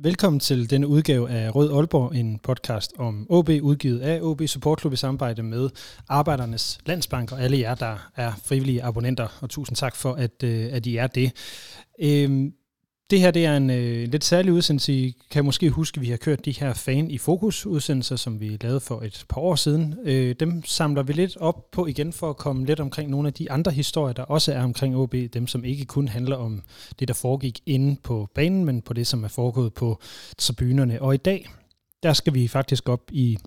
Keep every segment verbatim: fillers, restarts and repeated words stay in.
Velkommen til denne udgave af Rød Aalborg, en podcast om O B, udgivet af O B Support Club i samarbejde med Arbejdernes Landsbank og alle jer, der er frivillige abonnenter, og tusind tak for, at, at I er det. Øhm, det her det er en øh, lidt særlig udsendelse. I kan måske huske, at vi har kørt de her Fan i Fokus-udsendelser, som vi lavede for et par år siden. Øh, dem samler vi lidt op på igen for at komme lidt omkring nogle af de andre historier, der også er omkring O B. Dem, som ikke kun handler om det, der foregik inde på banen, men på det, som er foregået på tribunerne. Og i dag, der skal vi faktisk op i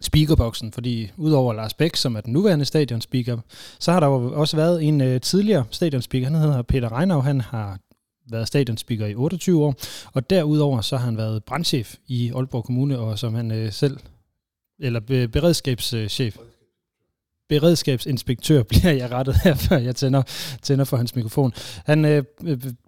speakerboksen, fordi udover Lars Bæk, som er den nuværende stadionspeaker, så har der jo også været en øh, tidligere stadionspeaker. Han hedder Peter Reinau. Han har været stadionspeaker i otteogtyve år, og derudover så har han været brandchef i Aalborg Kommune, og som han øh, selv, eller be, beredskabschef, beredskabsinspektør, bliver jeg rettet her, før jeg tænder, tænder for hans mikrofon. Han øh,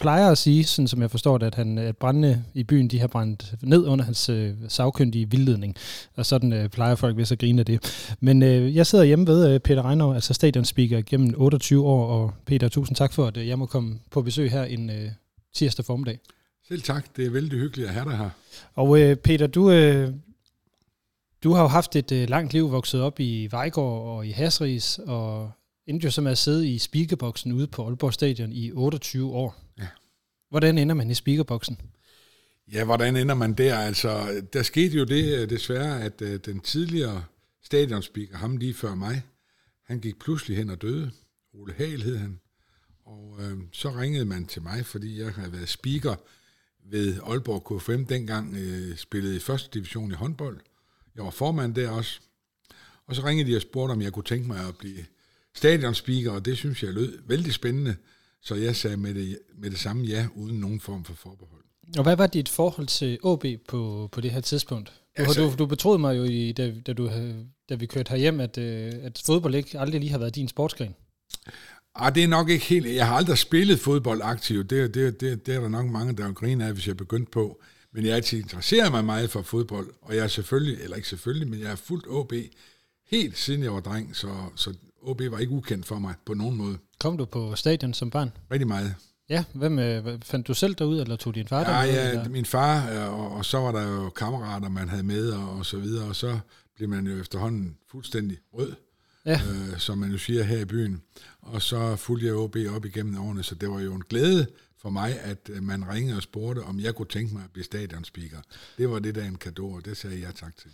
plejer at sige, sådan som jeg forstår det, at, han, at brandene i byen, de har brændt ned under hans øh, sagkyndige vildledning, og sådan øh, plejer folk ved at grine af det. Men øh, jeg sidder hjemme ved øh, Peter Reinau, altså stadionspeaker gennem otteogtyve år, og Peter, tusind tak for, at øh, jeg må komme på besøg her en øh, tirsdag formiddag. Selv tak. Det er vældig hyggeligt at have dig her. Og øh, Peter, du, øh, du har jo haft et øh, langt liv, vokset op i Vejgaard og i Hasris, og endte jo som at sidde i speakerboksen ude på Aalborg Stadion i otteogtyve år. Ja. Hvordan ender man i speakerboksen? Ja, hvordan ender man der? Altså, der skete jo det desværre, at øh, den tidligere stadionspeaker, ham lige før mig, han gik pludselig hen og døde. Ole Hal hed han. Og øh, så ringede man til mig, fordi jeg havde været speaker ved Aalborg K fem, dengang øh, spillede i første division i håndbold. Jeg var formand der også. Og så ringede de og spurgte, om jeg kunne tænke mig at blive stadionspeaker, og det synes jeg lød vældig spændende. Så jeg sagde med det, med det samme ja, uden nogen form for forbehold. Og hvad var dit forhold til O B på, på det her tidspunkt? Altså, du, du betroede mig jo, i, da, da, du, da vi kørte herhjem, at, at fodbold ikke aldrig lige har været din sportsgren. Ah, det er nok ikke helt. Jeg har aldrig spillet fodbold aktivt. Det, det, det, det er der nok mange, der griner af, hvis jeg begyndte på. Men jeg har altid interesseret mig meget for fodbold, og jeg er selvfølgelig, eller ikke selvfølgelig, men jeg har fulgt O B helt siden jeg var dreng, så, så O B var ikke ukendt for mig på nogen måde. Kom du på stadion som barn? Rigtig meget. Ja, hvem fandt du selv derud, eller tog din far derud? Ja, ja, min far, og, og så var der jo kammerater, man havde med, og, og så videre, og så blev man jo efterhånden fuldstændig rød. Ja. Øh, som man jo siger her i byen. Og så fulgte jeg O B op igennem årene, så det var jo en glæde for mig, at man ringede og spurgte, om jeg kunne tænke mig at blive stadionspeaker. Det var det der en cadeau, og det sagde jeg tak til.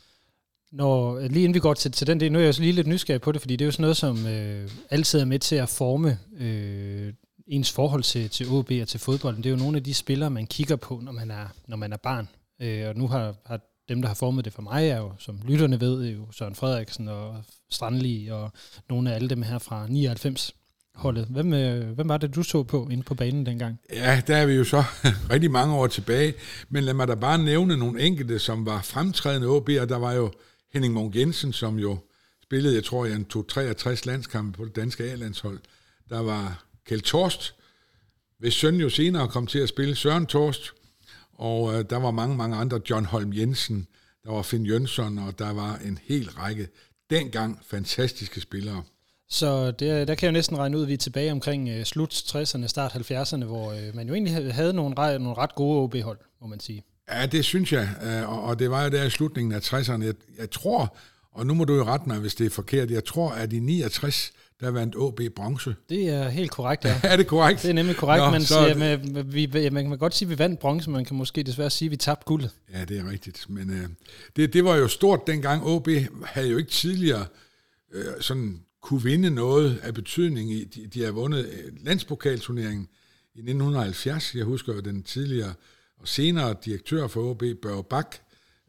Når, lige inden vi går til, til den del, nu er jeg også lige lidt nysgerrig på det, fordi det er jo sådan noget, som øh, altid er med til at forme øh, ens forhold til, til O B og til fodbolden. Det er jo nogle af de spillere, man kigger på, når man er, når man er barn. Øh, og nu har, har dem, der har formet det for mig, er jo, som lytterne ved, jo Søren Frederiksen og Strandlig og nogle af alle dem her fra nioghalvfems-holdet. Hvem, hvem var det, du så på inde på banen dengang? Ja, der er vi jo så rigtig mange år tilbage, men lad mig da bare nævne nogle enkelte, som var fremtrædende O B'er. Der var jo Henning Mongensen, Jensen, som jo spillede, jeg tror, han tog treogtres landskampe på det danske A-landshold. Der var Kjeld Thorst, hvis søn jo senere kom til at spille, Søren Thorst. Og øh, der var mange, mange andre. John Holm Jensen, der var Finn Jønsson, og der var en hel række dengang fantastiske spillere. Så det, der kan jeg jo næsten regne ud, at vi er tilbage omkring øh, slut tresserne, start halvfjerdserne, hvor øh, man jo egentlig havde nogle, nogle ret gode O B-hold, må man sige. Ja, det synes jeg, øh, og, og det var jo der i slutningen af tresserne. Jeg, jeg tror, og nu må du jo rette mig, hvis det er forkert, jeg tror, at i niogtres... der vandt O B bronze. Det er helt korrekt, ja. Er det korrekt? Det er nemlig korrekt. Nå, man, siger, man, vi, man kan godt sige, at vi vandt bronze, men man kan måske desværre sige, at vi tabte guldet. Ja, det er rigtigt. Men øh, det, det var jo stort dengang. O B havde jo ikke tidligere øh, sådan kunne vinde noget af betydning. I, de, de har vundet landspokalturneringen i nitten halvfjerds. Jeg husker jo den tidligere og senere direktør for O B, Børge Bak,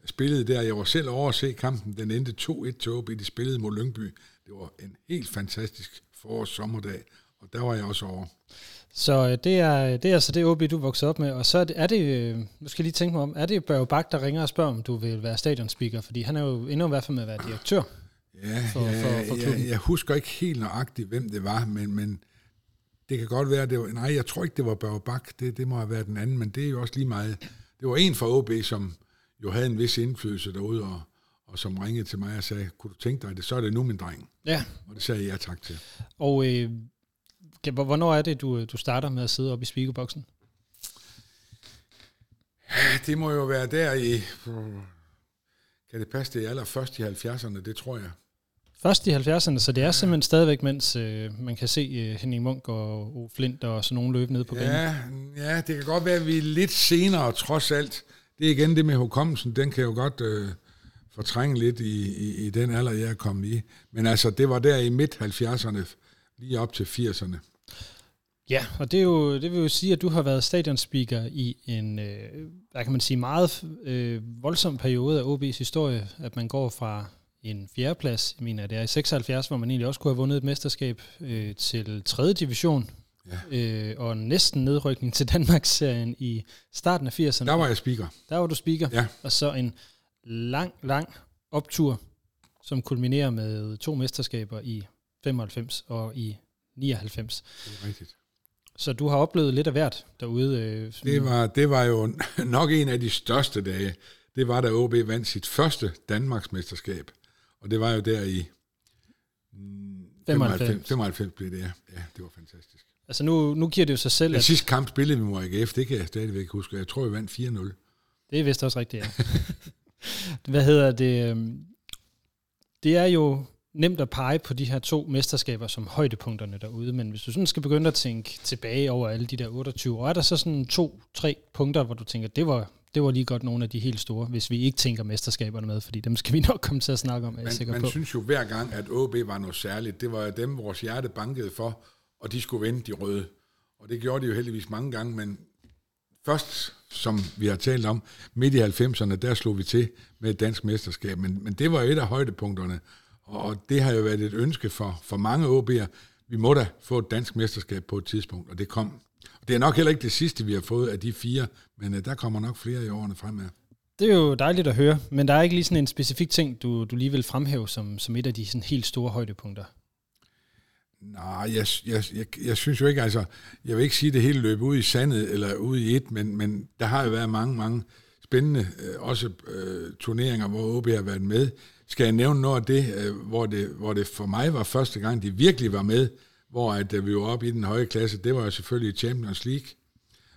spillede der. Jeg var selv over at se kampen. Den endte to et til O B. De spillede mod Lyngby. Det var en helt fantastisk forårs-sommerdag, Og der var jeg også over. Så det er, det er altså det O B, du voksede op med. Og så er det, er det, nu skal jeg lige tænke mig om, er det Børge Bak, der ringer og spørger, om du vil være stadionspeaker? Fordi han er jo endnu i hvert fald med at være direktør. Ja, for, ja for, for klubben. Jeg, jeg husker ikke helt nøjagtigt, hvem det var, men, men det kan godt være, det var, nej, jeg tror ikke, det var Børge Bak. Det, det må have været den anden, men det er jo også lige meget. Det var en fra O B, som jo havde en vis indflydelse derude, og, og som ringede til mig og sagde, kunne du tænke dig det, så er det nu min dreng. Ja. Og det sagde jeg ja tak til. Og øh, hvornår er det, du, du starter med at sidde oppe i speakerboksen? Ja, det må jo være der i... Kan det passe, det er allerførst i halvfjerdserne, det tror jeg. Først i halvfjerdserne, så det er simpelthen stadigvæk, mens øh, man kan se øh, Henning Munk og O. Flint og sådan nogle løbe nede på banen. Ja, ja, det kan godt være, at vi er lidt senere trods alt. Det er igen det med hukommelsen, den kan jo godt øh, fortrænge lidt i, i, i den alder, jeg er kommet i. Men altså, det var der i midt-halvfjerdserne, lige op til firserne. Ja, og det, er jo, det vil jo sige, at du har været stadionspeaker i en, øh, hvad kan man sige, meget øh, voldsom periode af O B's historie, at man går fra... en fjerdeplads, jeg mener, det er i seksoghalvfjerds, hvor man egentlig også kunne have vundet et mesterskab øh, til tredje division, ja. øh, og næsten nedrykning til Danmarksserien i starten af firserne. Der var jeg speaker. Der var du speaker, ja. Og så en lang, lang optur, som kulminerer med to mesterskaber i femoghalvfems og i nioghalvfems. Det er rigtigt. Så du har oplevet lidt af hvert derude. Øh, det, var, det var jo nok en af de største dage. Det var, da O B vandt sit første Danmarksmesterskab. Og det var jo der i femoghalvfems blev det, ja. Ja, det var fantastisk. Altså nu, nu giver det jo sig selv... Den at... sidste kamp spillede vi mod A G F, det kan jeg stadigvæk huske. Jeg tror, vi vandt fire nul. Det er vist også rigtigt, ja. Hvad hedder det? Det er jo nemt at pege på de her to mesterskaber som højdepunkterne derude, men hvis du sådan skal begynde at tænke tilbage over alle de der otteogtyve år, er der så sådan to-tre punkter, hvor du tænker, det var... Det var lige godt nogle af de helt store, hvis vi ikke tænker mesterskaberne med, fordi dem skal vi nok komme til at snakke om. Man, man på. Synes jo hver gang, at O B var noget særligt. Det var dem, vores hjerte bankede for, og de skulle vinde de røde. Og det gjorde de jo heldigvis mange gange, men først, som vi har talt om, midt i halvfemserne, der slog vi til med et dansk mesterskab. Men, men det var et af højdepunkterne, og det har jo været et ønske for, for mange O B'er. Vi må da få et dansk mesterskab på et tidspunkt, og det kom. Det er nok heller ikke det sidste, vi har fået af de fire, men øh, der kommer nok flere i årene fremad. Det er jo dejligt at høre, men der er ikke lige sådan en specifik ting, du, du lige vil fremhæve som, som et af de sådan helt store højdepunkter? Nej, jeg, jeg, jeg, jeg synes jo ikke, altså, jeg vil ikke sige, det hele løb ud i sandet eller ud i et, men, men der har jo været mange, mange spændende, øh, også øh, turneringer, hvor O B har været med. Skal jeg nævne noget af det, øh, hvor det, hvor det for mig var første gang, de virkelig var med, hvor at vi var oppe i den høje klasse, det var jo selvfølgelig Champions League,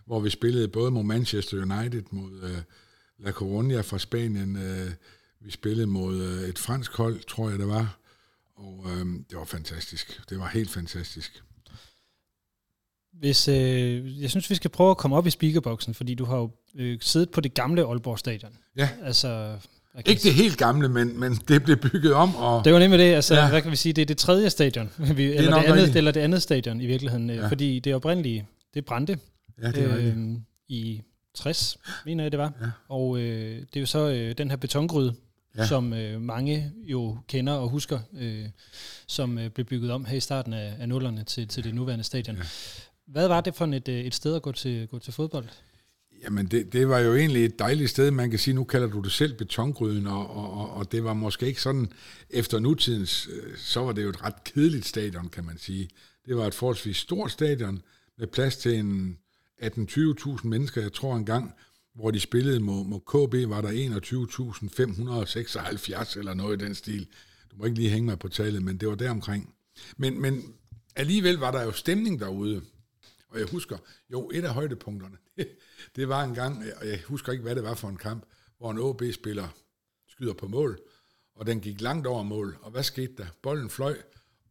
hvor vi spillede både mod Manchester United, mod øh, La Coruña fra Spanien, øh, vi spillede mod øh, et fransk hold, tror jeg det var, og øh, det var fantastisk, det var helt fantastisk. Hvis, øh, jeg synes, vi skal prøve at komme op i speakerboksen, fordi du har jo øh, siddet på det gamle Aalborg Stadion. Ja. Altså... Ikke det helt gamle, men, men det blev bygget om. Og det var nemlig det, altså, ja. Hvad kan vi sige, det er det tredje stadion, eller det, det andet, eller det andet stadion i virkeligheden, ja. Fordi det oprindelige, det brændte, ja, det øh, det. I tres, mener jeg det var, ja. Og øh, det er jo så øh, den her betongryde, ja. Som øh, mange jo kender og husker, øh, som øh, blev bygget om her i starten af, af nullerne til, til det nuværende stadion. Ja. Hvad var det for et, et sted at gå til, gå til fodbold? Jamen, det, det var jo egentlig et dejligt sted. Man kan sige, nu kalder du det selv betongryden, og, og, og det var måske ikke sådan, efter nutidens, så var det jo et ret kedeligt stadion, kan man sige. Det var et forholdsvis stort stadion, med plads til en atten til tyve tusind mennesker, jeg tror engang, hvor de spillede mod, mod K B, var der enogtyve tusind fem hundrede og seksoghalvfjerds, eller noget i den stil. Du må ikke lige hænge mig på tallet, men det var deromkring. Men, men alligevel var der jo stemning derude. Og jeg husker, jo, et af højdepunkterne, det var en gang, og jeg husker ikke, hvad det var for en kamp, hvor en O B-spiller skyder på mål, og den gik langt over mål. Og hvad skete der? Bolden fløj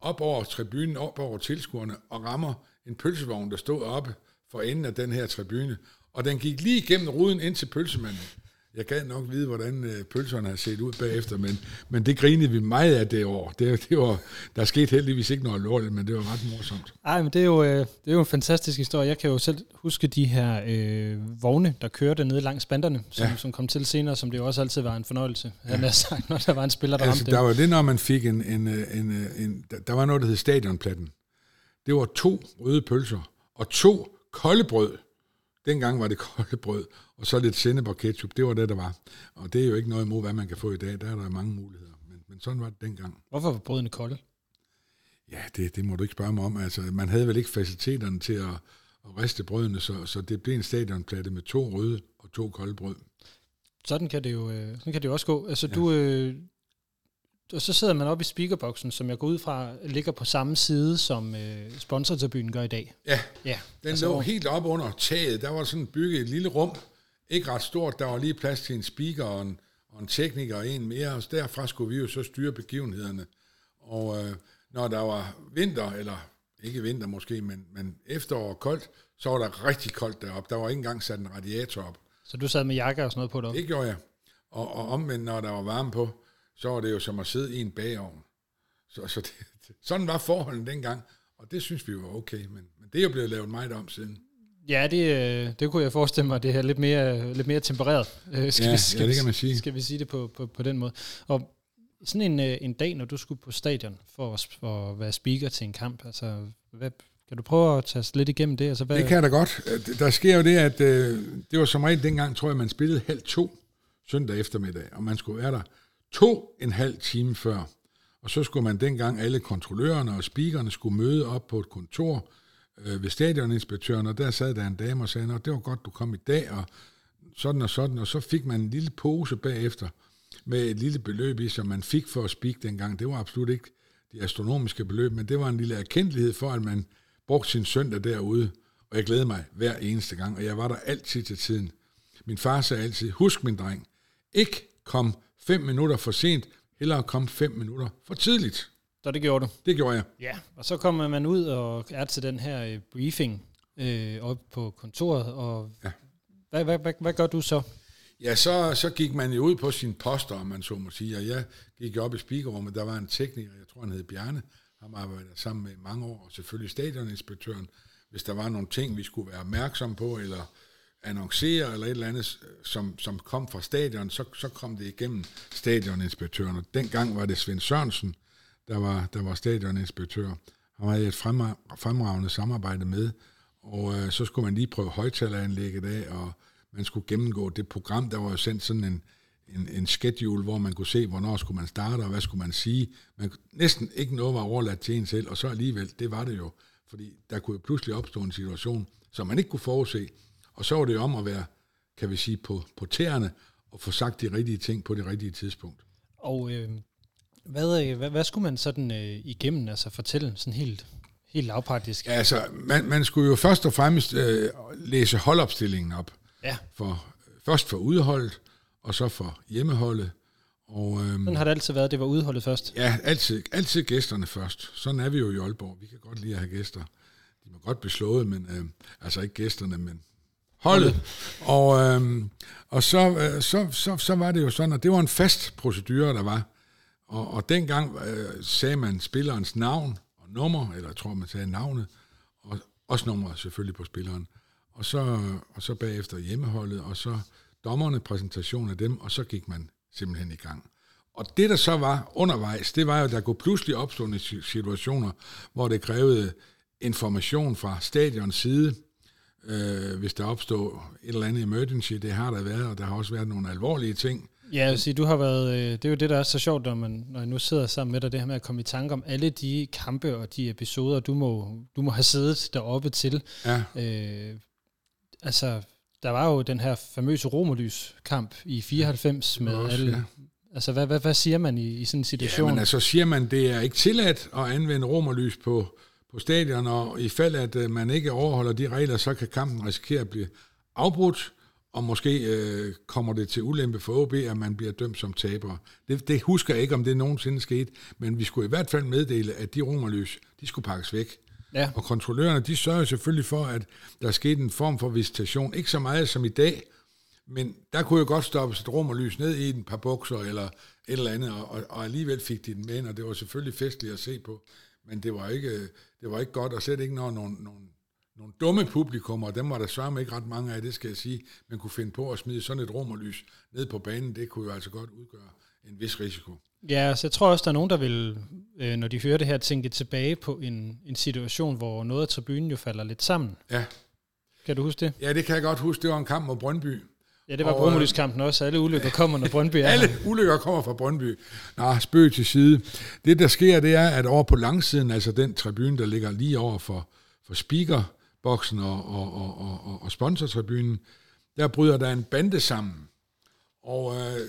op over tribunen, op over tilskuerne, og rammer en pølsevogn, der stod oppe for enden af den her tribune. Og den gik lige igennem ruden ind til pølsemanden. Jeg gad nok vide, hvordan pølserne har set ud bagefter, men, men det grinede vi meget af det år. Det, det var, der skete heldigvis ikke noget lortet, men det var ret morsomt. Ej, men det er, jo, det er jo en fantastisk historie. Jeg kan jo selv huske de her øh, vogne, der kørte nede langs banderne, som, ja. Som kom til senere, som det jo også altid var en fornøjelse, ja. Havde sagt, når der var en spiller, der altså, ramte der det. Der var det, når man fik en... en, en, en, en der var noget, der hed Stadionplatten. det var to røde pølser og to koldebrød. Dengang var det koldebrød, og så lidt sennep og ketchup. Det var det, der var. Og det er jo ikke noget imod, hvad man kan få i dag. Der er der mange muligheder. Men, men sådan var det dengang. Hvorfor var brødene kolde? Ja, det, det må du ikke spørge mig om. Altså, man havde vel ikke faciliteterne til at, at riste brødene, så, så det blev en stadionplatte med to røde og to koldebrød. Sådan kan det jo, sådan kan det jo også gå. Altså, ja. du, øh, og så sidder man oppe i speakerboksen, som jeg går ud fra, ligger på samme side, som øh, sponsortribunen gør i dag. Ja, ja. Den altså, lå helt op under taget. Der var sådan bygget et lille rum, ikke ret stort. Der var lige plads til en speaker og en, og en tekniker og en mere, og derfra skulle vi jo så styre begivenhederne. Og øh, når der var vinter, eller ikke vinter måske, men, men efterår koldt, så var der rigtig koldt deroppe. Der var ikke engang sat en radiator op. Så du sad med jakke og sådan noget på deroppe? Det gjorde jeg. Og, og omvendt, når der var varme på, så var det jo som at sidde i en bageovn. Så, så det, sådan var forholdene dengang, og det synes vi var okay, men, men det er jo blevet lavet meget om siden. Ja, det, det kunne jeg forestille mig, det her lidt mere, lidt mere tempereret, skal, ja, vi, skal, ja, det kan man sige. Skal vi sige det på, på, på den måde. Og sådan en, en dag, når du skulle på stadion for, for at være speaker til en kamp, altså hvad... Kan du prøve at tage lidt igennem det? Altså, hvad det kan der godt. Der sker jo det, at øh, det var som regel dengang, tror jeg, man spillede halv to søndag eftermiddag, og man skulle være der to en halv time før. Og så skulle man dengang, alle kontrollørerne og speakerne skulle møde op på et kontor øh, ved stadioninspektøren, og der sad der en dame og sagde, nå, det var godt, du kom i dag, og sådan og sådan, og så fik man en lille pose bagefter med et lille beløb i, som man fik for at speak dengang. Det var absolut ikke de astronomiske beløb, men det var en lille erkendelighed for, at man brugte sin søndag derude, og jeg glædede mig hver eneste gang, og jeg var der altid til tiden. Min far sagde altid, husk min dreng, ikke kom fem minutter for sent, hellere kom fem minutter for tidligt. Så det gjorde du? Det gjorde jeg. Ja, og så kommer man ud og er til den her briefing øh, op på kontoret, og ja. hvad, hvad, hvad, hvad gør du så? Ja, så, så gik man jo ud på sine poster, om man så må sige, og jeg gik op i speakerrummet, der var en tekniker, jeg tror han hed Bjarne, ham arbejder sammen med mange år, og selvfølgelig stadioninspektøren. Hvis der var nogle ting, vi skulle være opmærksomme på, eller annoncere, eller et eller andet, som, som kom fra stadion, så, så kom det igennem stadioninspektøren. Og dengang var det Svend Sørensen, der var, der var stadioninspektør. Han havde et fremragende samarbejde med, og øh, så skulle man lige prøve højtaleranlægget af, og man skulle gennemgå det program, der var jo sendt sådan en, En, en schedule, hvor man kunne se, hvornår skulle man starte, og hvad skulle man sige. Man, næsten ikke noget var overladt til en selv, og så alligevel, det var det jo. Fordi der kunne jo pludselig opstå en situation, som man ikke kunne forudse. Og så var det om at være, kan vi sige, på, på tæerne, og få sagt de rigtige ting på det rigtige tidspunkt. Og øh, hvad, hvad, hvad skulle man sådan øh, igennem, altså fortælle sådan helt, helt lavpraktisk? Ja, altså, man, man skulle jo først og fremmest øh, læse holdopstillingen op. Ja. For, først for udholdet, og så for hjemmeholdet. Og, øhm, sådan har det altid været, det var udholdet først? Ja, altid, altid gæsterne først. Sådan er vi jo i Aalborg. Vi kan godt lide at have gæster. De må godt blive slået, men, øhm, altså ikke gæsterne, men holdet. og øhm, og så, øh, så, så, så var det jo sådan, at det var en fast procedure, der var. Og, og dengang øh, sagde man spillerens navn og nummer, eller jeg tror, man sagde navnet, og også nummeret selvfølgelig på spilleren. Og så, og så bagefter hjemmeholdet, og så dommerne, præsentation af dem, og så gik man simpelthen i gang. Og det, der så var undervejs, det var jo, at der kunne pludselig opstående situationer, hvor det krævede information fra stadions side, øh, hvis der opstod et eller andet emergency. Det har der været, og der har også været nogle alvorlige ting. Ja, jeg vil sige, du har været, øh, det er jo det, der er så sjovt, når, man, når jeg nu sidder sammen med dig, det her med at komme i tanke om alle de kampe og de episoder, du må, du må have siddet deroppe til. Ja. Øh, altså... Der var jo den her famøse Romerlys-kamp i fireoghalvfems med også, alle... Ja. Altså, hvad, hvad, hvad siger man i, i sådan en situation? Jamen, altså siger man, det er ikke tilladt at anvende romerlys på, på stadion, og i fald, at uh, man ikke overholder de regler, så kan kampen risikere at blive afbrudt, og måske uh, kommer det til ulempe for O B, at man bliver dømt som taber. Det, det husker jeg ikke, om det nogensinde skete, men vi skulle i hvert fald meddele, at de romerlys, de skulle pakkes væk. Ja. Og kontrollørerne, de sørger selvfølgelig for, at der skete en form for visitation. Ikke så meget som i dag, men der kunne jo godt stoppes et romerlys ned i en par bukser eller et eller andet, og, og alligevel fik de den med, og det var selvfølgelig festligt at se på, men det var ikke, det var ikke godt, og slet ikke når nogle, nogle, nogle dumme publikummer, og dem var der sørme ikke ret mange af, det skal jeg sige, man kunne finde på at smide sådan et romerlys ned på banen, det kunne jo altså godt udgøre en vis risiko. Ja, så jeg tror også, der er nogen, der vil øh, når de hører det her, tænke tilbage på en, en situation, hvor noget af tribunen jo falder lidt sammen. Ja. Kan du huske det? Ja, det kan jeg godt huske. Det var en kamp mod Brøndby. Ja, det var og, Brøndby-kampen også. Alle ulykker kommer, når Brøndby er alle ulykker kommer fra Brøndby. Nå, spøg til side. Det, der sker, det er, at over på langsiden, altså den tribune, der ligger lige over for, for speakerboksen og, og, og, og, og sponsortribunen, der bryder der en bande sammen. Og øh,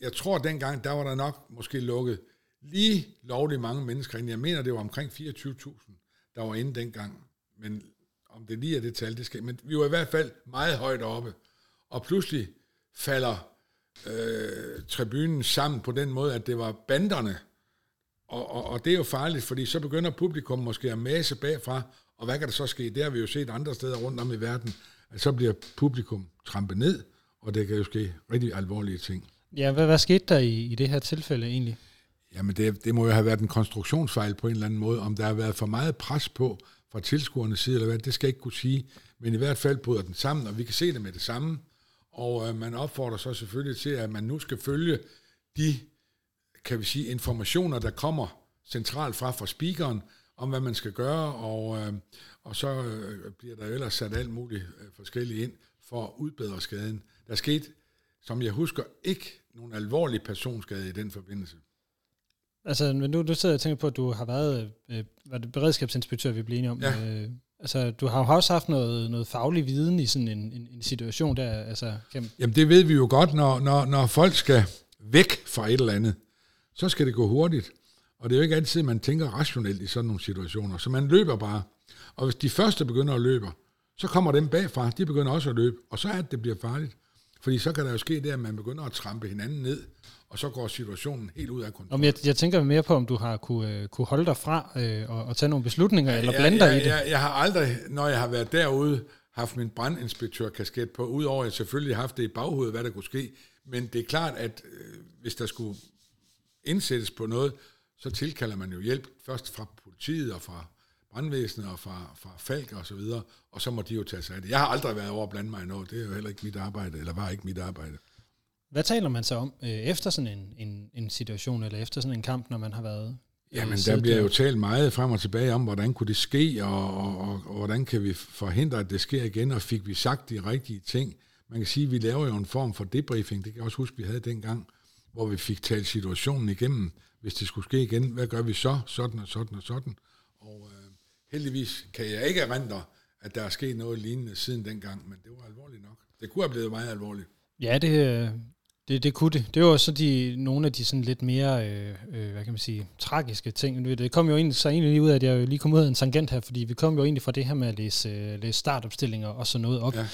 jeg tror, dengang, der var der nok måske lukket lige lovligt mange mennesker ind. Jeg mener, det var omkring fireogtyve tusind, der var inde dengang. Men om det lige er det tal, det skal. Men vi var i hvert fald meget højt oppe. Og pludselig falder øh, tribunen sammen på den måde, at det var banderne. Og, og, og det er jo farligt, fordi så begynder publikum måske at mase bagfra. Og hvad kan der så ske? Det har vi jo set andre steder rundt om i verden. At så bliver publikum trampet ned, og det kan jo ske rigtig alvorlige ting. Ja, hvad, hvad skete der i, i det her tilfælde egentlig? Jamen det, det må jo have været en konstruktionsfejl på en eller anden måde. Om der har været for meget pres på fra tilskuernes side, eller hvad, det skal jeg ikke kunne sige. Men i hvert fald bryder den sammen, og vi kan se det med det samme. Og øh, man opfordrer så selvfølgelig til, at man nu skal følge de, kan vi sige, informationer, der kommer centralt fra fra speakeren, om hvad man skal gøre, og, øh, og så øh, bliver der ellers sat alt muligt øh, forskelligt ind for at udbedre skaden. Der skete, som jeg husker, ikke nogen alvorlig personskade i den forbindelse. Altså, men nu, nu sidder jeg og tænker på, at du har været øh, var det beredskabsinspektør, vi blev enige om. Ja. Øh, altså, du har jo også haft noget, noget faglig viden i sådan en, en, en situation der. Altså, kan... Jamen, det ved vi jo godt, når, når, når folk skal væk fra et eller andet, så skal det gå hurtigt. Og det er jo ikke altid, man tænker rationelt i sådan nogle situationer. Så man løber bare. Og hvis de første begynder at løbe, så kommer dem bagfra, de begynder også at løbe. Og så er det, det bliver farligt. Fordi så kan der jo ske det, at man begynder at trampe hinanden ned, og så går situationen helt ud af kontrol. Jeg, jeg tænker mere på, om du har kunne, kunne holde dig fra øh, og, og tage nogle beslutninger, ja, eller blande ja, dig ja, i det. Jeg, jeg har aldrig, når jeg har været derude, haft min brandinspektørkasket på, udover at jeg selvfølgelig har haft det i baghovedet, hvad der kunne ske. Men det er klart, at øh, hvis der skulle indsættes på noget, så tilkalder man jo hjælp først fra politiet og fra brandvæsenet og fra, fra Falk og så videre, og så må de jo tage sig af det. Jeg har aldrig været over at blande mig i noget. Det er jo heller ikke mit arbejde, eller var ikke mit arbejde. Hvad taler man så om øh, efter sådan en, en, en situation, eller efter sådan en kamp, når man har været? Øh, Jamen, der bliver der. jo talt meget frem og tilbage om, hvordan kunne det ske, og, og, og, og hvordan kan vi forhindre, at det sker igen, og fik vi sagt de rigtige ting. Man kan sige, at vi laver jo en form for debriefing. Det kan jeg også huske, vi havde dengang, hvor vi fik talt situationen igennem. Hvis det skulle ske igen, hvad gør vi så? Sådan og sådan og sådan. Og øh, heldigvis kan jeg ikke erindre, at der er sket noget lignende siden dengang, men det var alvorligt nok. Det kunne have blevet meget alvorligt. Ja, det, det, det kunne det. Det var jo så de, nogle af de sådan lidt mere, øh, hvad kan man sige, tragiske ting. Det kom jo egentlig, så egentlig lige ud af, at jeg lige kom ud af en tangent her, fordi vi kom jo egentlig fra det her med at læse, læse startopstillinger og sådan noget op. Ja,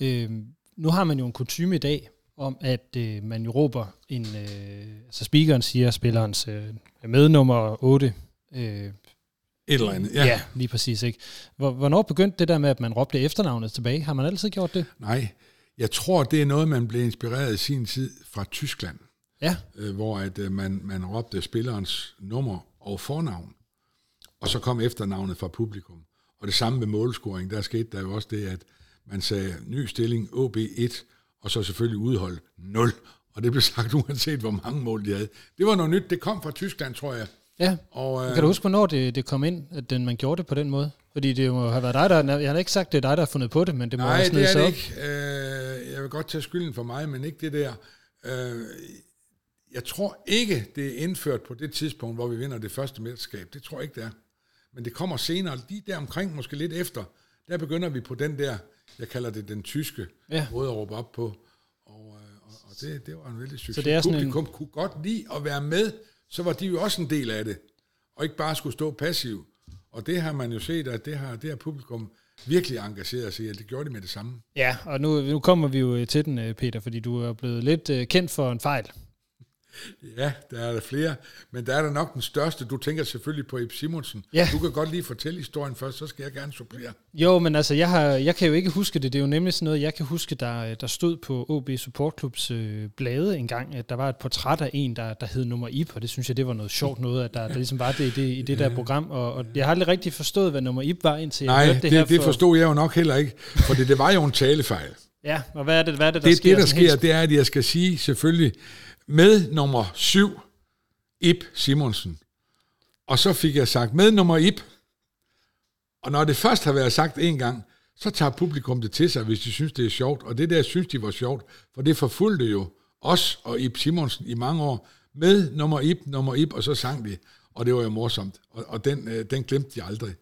ja. Øh, nu har man jo en kutume i dag, om at øh, man jo råber en, øh, altså speakeren siger spillerens øh, mednummer otte. Øh, Et eller andet, ja. Ja, lige præcis, ikke? Hvornår begyndte det der med, at man råbte efternavnet tilbage? Har man altid gjort det? Nej, jeg tror, det er noget, man blev inspireret i sin tid fra Tyskland. Ja. Øh, hvor at, øh, man, man råbte spillerens nummer og fornavn, og så kom efternavnet fra publikum. Og det samme med målscoring, der skete der jo også det, at man sagde ny stilling O B et, og så selvfølgelig udhold nul. Og det blev sagt uanset, hvor mange mål de havde. Det var noget nyt, det kom fra Tyskland, tror jeg. Ja, og, øh, kan du huske, hvornår det, det kom ind, at den, man gjorde det på den måde? Fordi det må have været dig, der... Jeg har ikke sagt, det er dig, der har fundet på det, men det må også nede sig op. Nej, det er det ikke. Øh, jeg vil godt tage skylden for mig, men ikke det der. Øh, jeg tror ikke, det er indført på det tidspunkt, hvor vi vinder det første mesterskab. Det tror jeg ikke, det er. Men det kommer senere, lige der omkring, måske lidt efter. Der begynder vi på den der, jeg kalder det den tyske, ja, måde at råbe op på. Og, og, og det, det var en vældig succes. Publikum en... kunne godt lide at være med, så var de jo også en del af det, og ikke bare skulle stå passiv. Og det har man jo set, at det har, det har publikum virkelig engageret sig i, at det gjorde de med det samme. Ja, og nu, nu kommer vi jo til den, Peter, fordi du er blevet lidt kendt for en fejl. Ja, der er der flere, men der er der nok den største. Du tænker selvfølgelig på Ib Simonsen. Ja. Du kan godt lige fortælle historien først, så skal jeg gerne supplere. Jo, men altså, jeg, har, jeg kan jo ikke huske det. Det er jo nemlig sådan noget, jeg kan huske, der, der stod på O B Supportklubs øh, blade engang, at der var et portræt af en, der, der hed nummer Ib, og det synes jeg, det var noget sjovt noget, at der, der ligesom var det i det, i det der program, og, og jeg har aldrig rigtig forstået, hvad nummer Ib var, indtil Nej, jeg hørte det, det her. Nej, det for... forstod jeg jo nok heller ikke, for det, det var jo en talefejl. Ja, og hvad er det, hvad er det der det, sker? Det, der sker, helt... det er, at jeg skal sige selvfølgelig, med nummer syv, Ib Simonsen. Og så fik jeg sagt med nummer Ib. Og når det først har været sagt en gang, så tager publikum det til sig, hvis de synes, det er sjovt. Og det der synes de var sjovt, for det forfulgte jo os og Ib Simonsen i mange år med nummer Ib, nummer Ib, og så sang de. Og det var jo morsomt. Og, og den, øh, den glemte de aldrig.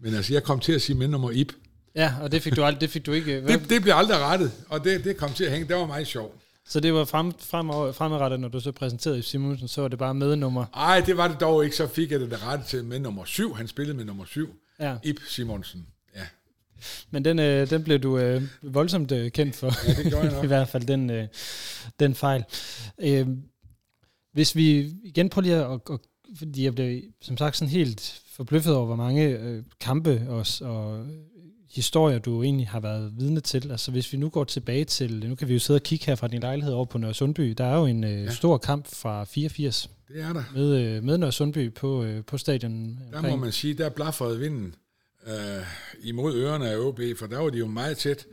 Men altså, jeg kom til at sige med nummer Ib. Ja, og det fik du, ald- det fik du ikke... det, det blev aldrig rettet, og det, det kom til at hænge. Det var meget sjovt. Så det var frem, frem, fremrettet, når du så præsenterede Ib Simonsen, så var det bare med nummer... Nej, det var det dog ikke. Så fik jeg det der rettet til med nummer syv. Han spillede med nummer syv. Ja. Ib Simonsen. Ja. Men den, øh, den blev du øh, voldsomt øh, kendt for. Ja, det gjorde jeg nok. I hvert fald den, øh, den fejl. Øh, hvis vi igen prøver lige at... at fordi jeg blev som sagt sådan helt forbløffet over, hvor mange øh, kampe også, og historier, du egentlig har været vidne til. Altså hvis vi nu går tilbage til, nu kan vi jo sidde og kigge her fra din lejlighed over på Nørre Sundby. Der er jo en øh, ja. stor kamp fra fireogfirs. Det er der. Med, øh, med Nørre Sundby på, øh, på stadion. Der må man sige, der blafrede vinden øh, imod ørerne af O B, for der var de jo meget tæt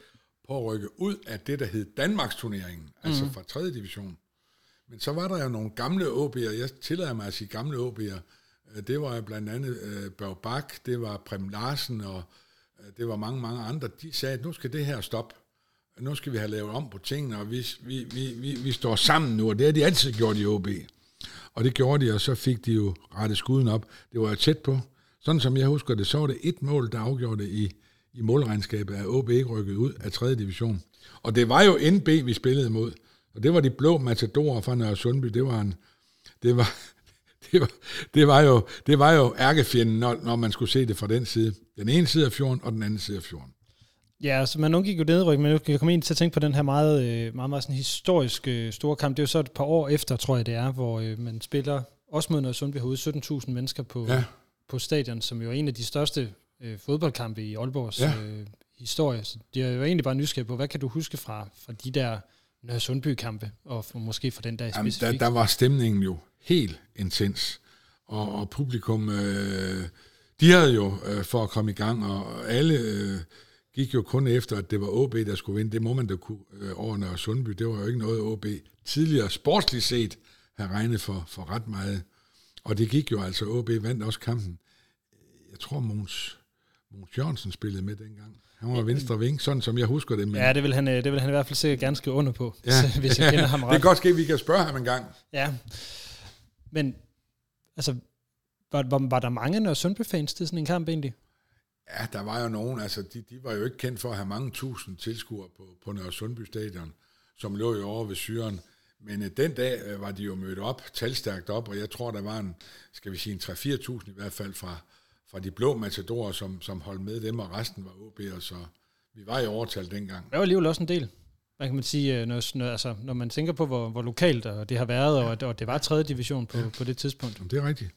på at rykke ud af det, der hed Danmarksturneringen, altså mm. fra tredje division. Men så var der jo nogle gamle O B'er, jeg tillader mig at sige gamle O B'er, det var blandt andet øh, Børge Bak, det var Preben Larsen, og øh, det var mange, mange andre, de sagde, at nu skal det her stoppe, nu skal vi have lavet om på tingene, og vi, vi, vi, vi, vi står sammen nu, og det har de altid gjort i O B. Og det gjorde de, og så fik de jo rettet skuden op, det var jo tæt på. Sådan som jeg husker det, så var det et mål, der afgjorde det i, i målregnskabet, at O B ikke rykkede ud af tredje division. Og det var jo N B, vi spillede imod. Og det var de blå matadorer fra Nørre Sundby, det var en, det var, det var, det var jo, det var jo ærkefjenden, når, når man skulle se det fra den side. Den ene side af fjorden, og den anden side af fjorden. Ja, så man undgik jo nedryk, men nu kan jeg komme ind til at tænke på den her meget, meget, meget sådan historisk store kamp. Det er jo så et par år efter, tror jeg det er, hvor man spiller også mod Nørre Sundby herude, sytten tusind mennesker på, ja. på stadion, som jo er en af de største øh, fodboldkampe i Aalborgs ja. øh, historie. Så det er jo egentlig bare nysgerrig på, hvad kan du huske fra, fra de der... Nørre Sundby-kampe, og for, måske for den dag specifikt. Jamen, der, der var stemningen jo helt intens, og, og publikum, øh, de havde jo øh, for at komme i gang, og alle øh, gik jo kun efter, at det var O B, der skulle vinde. Det må man da kunne øh, over Nørre Sundby. Det var jo ikke noget, O B tidligere sportsligt set havde regnet for, for ret meget. Og det gik jo altså. O B vandt også kampen. Jeg tror, Mons, Mons Jørgensen spillede med dengang. Han var venstre ving, sådan som jeg husker det. Men ja, det vil, han, det vil han i hvert fald sikkert gerne skrive under på, ja. så, hvis jeg kender ham ret. Det kan godt ske, at vi kan spørge ham en gang. Ja, men altså, var, var, var der mange Nørre Sundby-fans til sådan en kamp egentlig? Ja, der var jo nogen. Altså, de, de var jo ikke kendt for at have mange tusind tilskuere på, på Nørre Sundby Stadion, som lå jo over ved Syren. Men øh, den dag øh, var de jo mødt op, talstærkt op, og jeg tror, der var en, skal vi sige, en tre til fire tusind i hvert fald fra... fra de blå matadorer, som, som holdt med dem, og resten var O B'er, så vi var i overtal dengang. Det var alligevel også en del. Man kan man sige, når, når, altså, når man tænker på, hvor, hvor lokalt det har været, ja. og, og det var tredje division på, ja. på det tidspunkt. Det er rigtigt.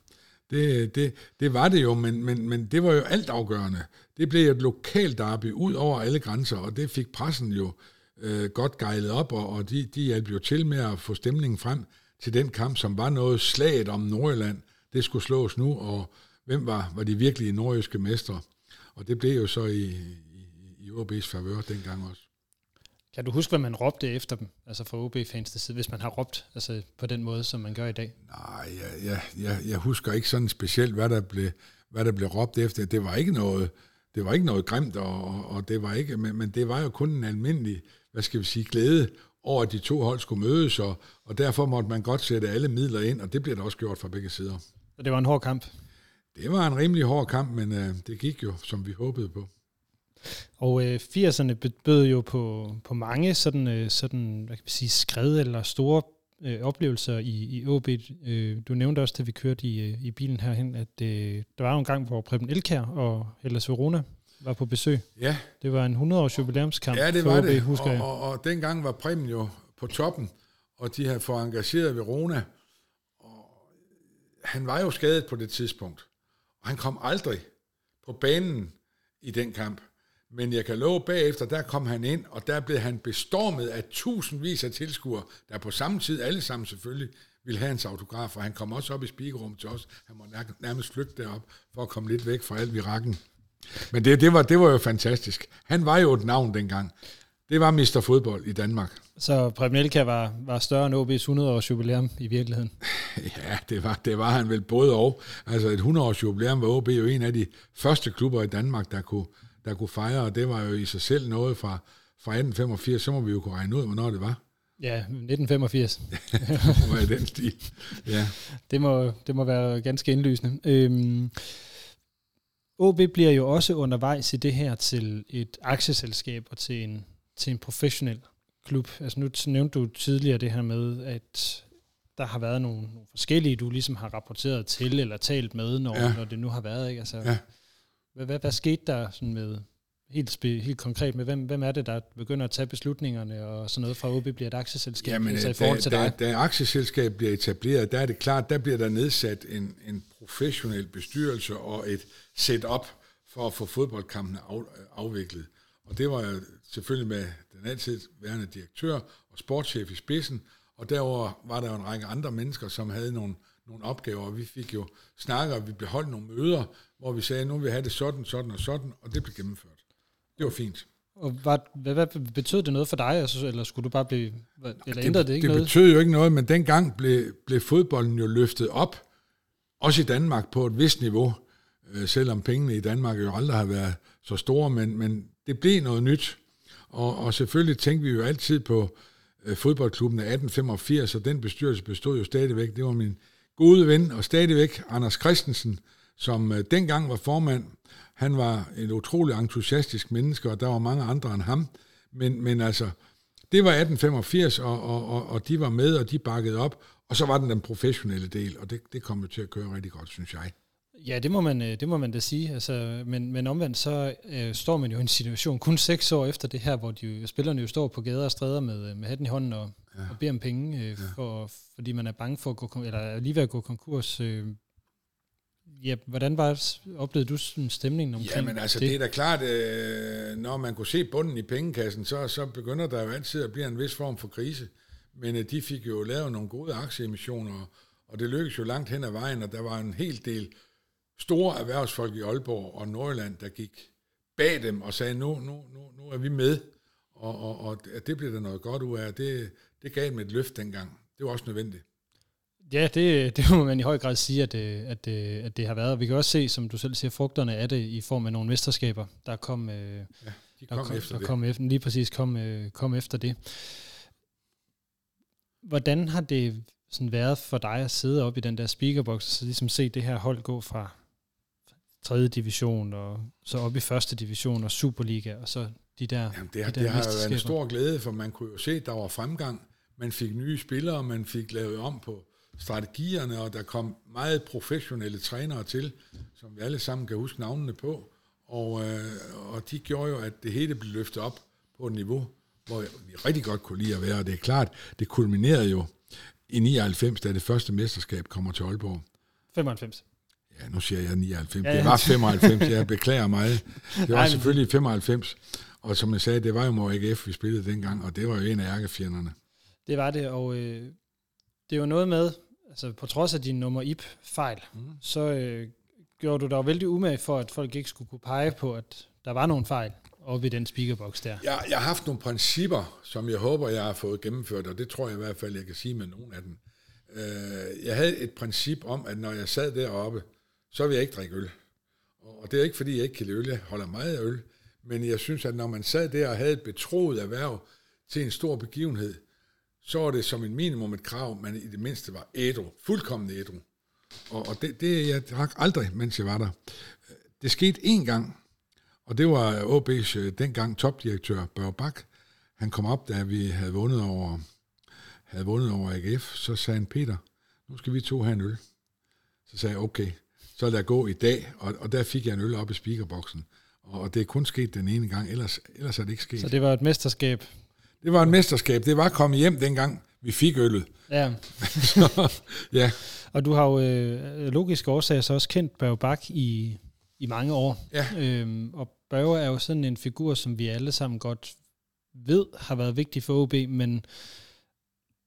Det, det, det var det jo, men, men, men det var jo altafgørende. Det blev et lokalt derby ud over alle grænser, og det fik pressen jo øh, godt gejlet op, og, og de, de hjalp jo til med at få stemningen frem til den kamp, som var noget slaget om Nordjylland. Det skulle slås nu, og hvem var, var de virkelige nordjyske mestre? Og det blev jo så i, i, i O B's favør dengang også. Kan du huske, hvad man råbte efter dem? Altså fra O B-fans til side, hvis man har råbt altså på den måde, som man gør i dag? Nej, jeg, jeg, jeg, jeg husker ikke sådan specielt, hvad der, blev, hvad der blev råbt efter. Det var ikke noget, det var ikke noget grimt, og, og, og det var ikke, men, men det var jo kun en almindelig, hvad skal vi sige, glæde over, at de to hold skulle mødes, og, og derfor måtte man godt sætte alle midler ind, og det blev der også gjort fra begge sider. Så det var en hård kamp? Det var en rimelig hård kamp, men øh, det gik jo, som vi håbede på. Og øh, firserne bød jo på, på mange sådan, øh, sådan, hvad kan man sige, skred eller store øh, oplevelser i, i O B. Øh, du nævnte også, da vi kørte i, i bilen herhen, at øh, der var en gang, hvor Preben Elkjær og Verona var på besøg. Ja. Det var en hundrede års jubilæumskamp. Ja, det var O B, det, husker jeg. Og, og, og dengang var Preben jo på toppen, og de havde fået engageret Verona. Og han var jo skadet på det tidspunkt. Han kom aldrig på banen i den kamp. Men jeg kan love bagefter, der kom han ind, og der blev han bestormet af tusindvis af tilskuere, der på samme tid, alle sammen selvfølgelig, ville have hans autograf, og han kom også op i speakerrummet til os. Han måtte nærmest flygte derop for at komme lidt væk fra al virakken. Men det, det, var, det var jo fantastisk. Han var jo et navn dengang. Det var mister fodbold i Danmark. Så Preben Elkjær var, var større end O B's hundrede-års jubilæum i virkeligheden? Ja, det var, det var han vel både og. Altså et hundrede-års jubilæum var O B jo en af de første klubber i Danmark, der kunne, der kunne fejre, og det var jo i sig selv noget fra, fra atten femogfirs, så må vi jo kunne regne ud, hvornår det var. Ja, nitten femogfirs. Det må være den stil. Ja. Det må, det må være ganske indlysende. Øhm, O B bliver jo også undervejs i det her til et aktieselskab og til en til en professionel klub. Altså nu nævnte du tidligere det her med, at der har været nogle, nogle forskellige, du ligesom har rapporteret til eller talt med, når, ja. når det nu har været. Ikke? Altså, ja. hvad, hvad, hvad skete der sådan med, helt, spe, helt konkret med, hvem, hvem er det, der begynder at tage beslutningerne og sådan noget fra O B bliver et aktieselskab? Jamen, altså, i forhold til da, da, da aktieselskab bliver etableret, der er det klart, der bliver der nedsat en, en professionel bestyrelse og et setup for at få fodboldkampene af, afviklet. Og det var jo selvfølgelig med den altid værende direktør og sportschef i spidsen, og derover var der jo en række andre mennesker, som havde nogle, nogle opgaver, og vi fik jo snakket, og vi blev holdt nogle møder, hvor vi sagde, nu vil vi have det sådan, sådan og sådan, og det blev gennemført. Det var fint. Og var, hvad, hvad betød det noget for dig, altså, eller skulle du bare blive, eller Nå, ændrede det, det ikke det noget? Det betød jo ikke noget, men dengang blev, blev fodbolden jo løftet op, også i Danmark på et vist niveau, øh, selvom pengene i Danmark jo aldrig har været så store, men, men det blev noget nyt. Og, og selvfølgelig tænkte vi jo altid på øh, fodboldklubben af atten femogfirs, og den bestyrelse bestod jo stadigvæk. Det var min gode ven, og stadigvæk Anders Christensen, som øh, dengang var formand. Han var et utroligt entusiastisk menneske, og der var mange andre end ham. Men, men altså, det var atten femogfirs, og, og, og, og de var med, og de bakkede op. Og så var den den professionelle del, og det, det kom jo til at køre rigtig godt, synes jeg. Ja, det må man, det må man da sige. Altså, men, men omvendt så øh, står man jo i en situation kun seks år efter det her, hvor de, spillerne jo står på gader og stræder med, med hatten i hånden og, ja. og beder om penge, øh, ja. for, fordi man er bange for at gå, eller lige ved at gå konkurs. Øh. Ja, hvordan var, oplevede du stemningen omkring det? Jamen altså, det, det er da klart, øh, når man kunne se bunden i pengekassen, så, så begynder der jo altid at blive en vis form for krise. Men øh, de fik jo lavet nogle gode aktieemissioner, og, og det lykkedes jo langt hen ad vejen, og der var en hel del store erhvervsfolk i Aalborg og Nordjylland, der gik bag dem og sagde, nu, nu, nu, nu er vi med, og, og, og det blev der noget godt ud af. Det, det gav dem et løft dengang. Det var også nødvendigt. Ja, det, det må man i høj grad sige, at, at, at, at det har været. Og vi kan også se, som du selv siger, frugterne af det i form af nogle mesterskaber, der kom, ja, de kom, der kom, efter der kom efter, lige præcis kom, kom efter det. Hvordan har det sådan været for dig at sidde op i den der speakerbox og så ligesom se det her hold gå fra tredje division og så op i første division og Superliga og så de der. Jamen det har, de der det har været en stor glæde, for man kunne jo se, der var fremgang. Man fik nye spillere, man fik lavet om på strategierne, og der kom meget professionelle trænere til, som vi alle sammen kan huske navnene på, og, øh, og de gjorde jo, at det hele blev løftet op på et niveau, hvor vi rigtig godt kunne lide at være, og det er klart, det kulminerede jo i nioghalvfems, da det første mesterskab kommer til Aalborg. femoghalvfems. Ja, nu siger jeg nioghalvfems. Ja, ja. Det var femoghalvfems, jeg beklager meget. Det var Nej, selvfølgelig femoghalvfems. Og som jeg sagde, det var jo mod A G F, vi spillede dengang, og det var jo en af ærkefjenderne. Det var det, og øh, det var noget med, altså på trods af din nummer I B-fejl, mm. så øh, gjorde du dig vældig umage for, at folk ikke skulle kunne pege på, at der var nogle fejl oppe i den speakerbox der. Jeg, jeg har haft nogle principper, som jeg håber, jeg har fået gennemført, og det tror jeg i hvert fald, jeg kan sige med nogen af dem. Øh, jeg havde et princip om, at når jeg sad deroppe, så ville jeg ikke drikke øl. Og det er ikke, fordi jeg ikke kan lide øl. Jeg holder meget af øl. Men jeg synes, at når man sad der og havde et betroet erhverv til en stor begivenhed, så var det som en minimum et krav, man i det mindste var ædru. Fuldkommen ædru. Og, og det, det jeg drak aldrig, mens jeg var der. Det skete én gang. Og det var O B's dengang topdirektør, Børge Bak. Han kom op, da vi havde vundet over, havde vundet over A G F. Så sagde han, Peter, nu skal vi to have en øl. Så sagde jeg, okay, så lad gå i dag. Og, og der fik jeg en øl op i speakerboksen. Og det er kun sket den ene gang, ellers, ellers er det ikke sket. Så det var et mesterskab? Det var et mesterskab. Det var kommet hjem dengang, vi fik øllet. Ja. så, ja. Og du har jo øh, logisk årsager så også kendt Børge Bak i, i mange år. Ja. Øhm, og Børge er jo sådan en figur, som vi alle sammen godt ved har været vigtig for O B, men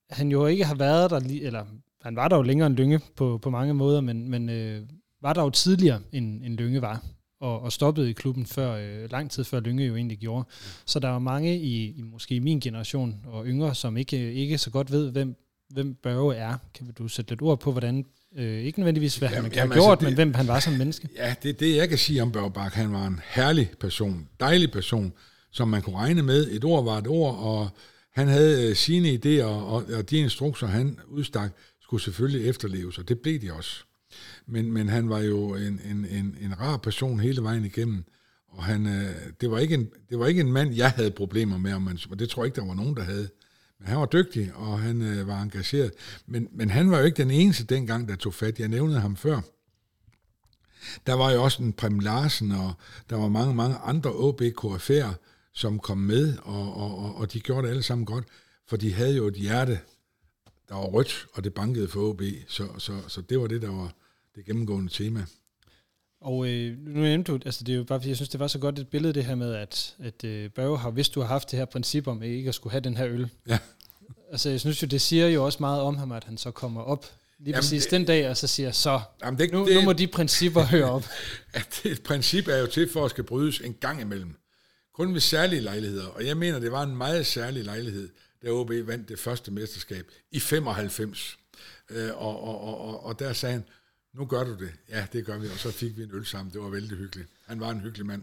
han jo ikke har været der, li- eller han var der jo længere end Lynge på, på mange måder, men, men øh, var der jo tidligere end, end Lynge var. og, og stoppede i klubben før øh, lang tid før Lynge jo egentlig gjorde. Mm. Så der var mange i, i måske min generation og yngre, som ikke, ikke så godt ved, hvem, hvem Børge er. Kan du sætte lidt ord på, hvordan, øh, ikke nødvendigvis hvad jamen, han har gjort, altså, det, men hvem han var som menneske? Ja, det er det, jeg kan sige om Børge Bak. Han var en herlig person, dejlig person, som man kunne regne med. Et ord var et ord, og han havde øh, sine idéer, og, og de instrukser, han udstak, skulle selvfølgelig efterleves, og det blev de også. Men, men han var jo en, en, en, en rar person hele vejen igennem, og han, øh, det, var ikke en, det var ikke en mand, jeg havde problemer med, og, man, og det tror jeg ikke, der var nogen, der havde. Men han var dygtig, og han øh, var engageret. Men, men han var jo ikke den eneste dengang, der tog fat. Jeg nævnede ham før. Der var jo også en Preben Larsen, og der var mange, mange andre O B K F'er, som kom med, og, og, og, og de gjorde det alle sammen godt, for de havde jo et hjerte, der var rødt, og det bankede for O B, så, så, så det var det, der var det gennemgående tema. Og øh, nu nævnte du, altså det er jo bare fordi, jeg synes, det var så godt et billede, det her med, at, at øh, Børge har, hvis du har haft det her princip om ikke at skulle have den her øl. Ja. Altså jeg synes jo, det siger jo også meget om ham, at han så kommer op lige jamen, præcis det, den dag, og så siger så, jamen, det, nu, det, nu må de principper høre op. At et princip er jo til for at skal brydes en gang imellem. Kun ved særlige lejligheder, og jeg mener, det var en meget særlig lejlighed, da O B vandt det første mesterskab i femoghalvfems. Øh, og, og, og, og der sagde han, nu gør du det. Ja, det gør vi, og så fik vi en øl sammen. Det var vældig hyggeligt. Han var en hyggelig mand.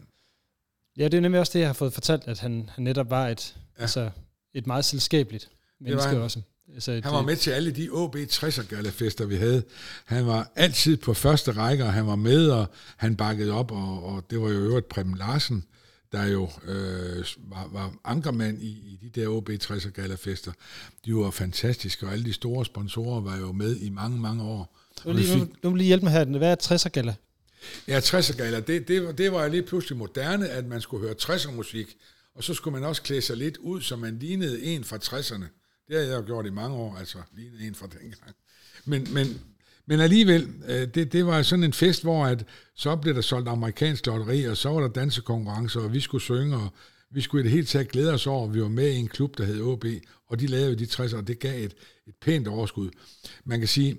Ja, det er nemlig også det, jeg har fået fortalt, at han, han netop var et, ja. altså, et meget selskabeligt menneske han. også. Altså, han var med til alle de O B tres-galafester, vi havde. Han var altid på første række, og han var med, og han bakkede op, og, og det var jo øvrigt Preben Larsen, der jo øh, var, var ankermand i, i de der O B tres-galafester. De var fantastiske, og alle de store sponsorer var jo med i mange, mange år. Nu må lige, du lige hjælpe mig her. Hvad er tresser-gala? Ja, tresser-gala, det, det, det var jo lige pludselig moderne, at man skulle høre tresser-musik, og så skulle man også klæde sig lidt ud, så man lignede en fra tresserne. Det har jeg jo gjort i mange år, altså lignede en fra dengang. Men, men, men alligevel, det, det var sådan en fest, hvor at, så blev der solgt amerikansk lotteri, og så var der dansekonkurrencer, og vi skulle synge, og vi skulle i det hele taget glæde os over, vi var med i en klub, der hed O B, og de lavede de tresser, og det gav et, et pænt overskud. Man kan sige...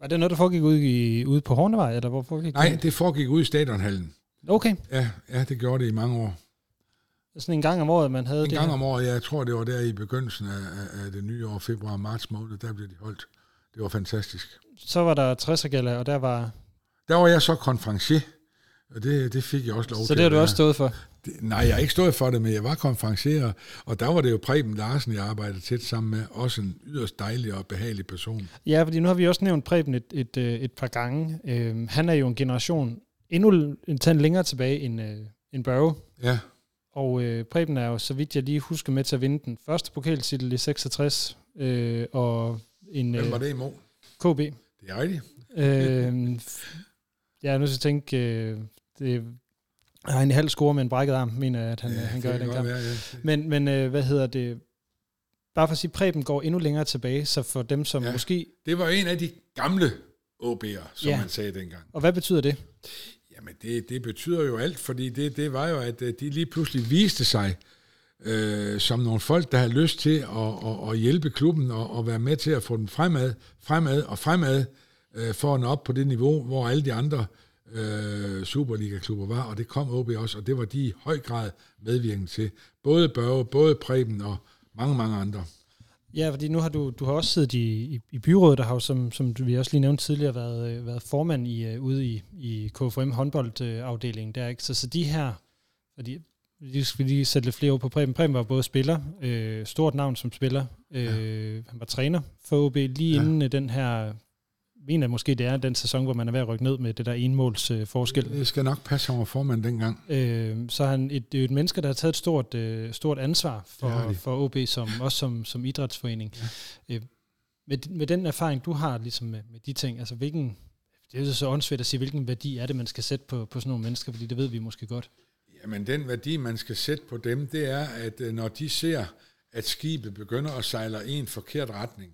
Var det noget, der foregik ude, i, ude på Hornevej, eller hvor foregik det? Nej, det foregik ude i Stadionhallen. Okay. Ja, ja, det gjorde det i mange år. Sådan en gang om året, man havde en det? En gang her. om året, ja, jeg tror, det var der i begyndelsen af, af det nye år, februar og marts måned, der blev det holdt. Det var fantastisk. Så var der tresser-gala, og der var... Der var jeg så konferencier, og det, det fik jeg også lov så til. Så det har du også stået for? Det, nej, jeg har ikke stået for det, men jeg var konferencier, og der var det jo Preben Larsen, jeg arbejdede tæt sammen med, også en yderst dejlig og behagelig person. Ja, fordi nu har vi også nævnt Preben et, et, et par gange. Øhm, han er jo en generation endnu en tand længere tilbage end, øh, end Børge. Ja. Og øh, Preben er jo, så vidt jeg lige husker, med til at vinde den første pokaltitel i seksogtres, øh, og en... Hvem var det i morgen? K B. Det er rigtigt. Øh, jeg er nødt til at tænke... Øh, det har en halv score med en brækket arm, mener jeg, at han, ja, han gør i den kamp. Være, ja. Men, men øh, hvad hedder det? Bare for at sige, Preben går endnu længere tilbage, så for dem, som ja, måske... Det var en af de gamle O B'er, som ja. man sagde dengang. Og hvad betyder det? Jamen, det, det betyder jo alt, fordi det, det var jo, at de lige pludselig viste sig øh, som nogle folk, der havde lyst til at, at, at hjælpe klubben og at være med til at få den fremad, fremad og fremad, øh, for at nå op på det niveau, hvor alle de andre... Superliga-klubber var, og det kom O B også, og det var de i høj grad medvirkende til. Både Børge, både Preben og mange, mange andre. Ja, fordi nu har du, du har også siddet i, i byrådet, der har jo, som, som vi også lige nævnte tidligere, været, været formand i, ude i, i K F M håndboldafdelingen der, ikke? Så, så de her, fordi vi skal lige sætte lidt flere ord på Preben. Preben var både spiller, øh, stort navn som spiller, øh, ja. han var træner for O B lige ja. inden den her... Mener måske, det er den sæson, hvor man er ved at rykke ned med det der enmåls øh, forskel. Det skal nok passe over formand dengang. Øh, så han et, et menneske, der har taget et stort, øh, stort ansvar for, for O B, som, også som, som idrætsforening. Ja. Øh, med, med den erfaring, du har ligesom med, med de ting, altså hvilken, det er jo så åndssvagt at sige, hvilken værdi er det, man skal sætte på, på sådan nogle mennesker, fordi det ved vi måske godt. Jamen den værdi, man skal sætte på dem, det er, at når de ser, at skibet begynder at sejle i en forkert retning,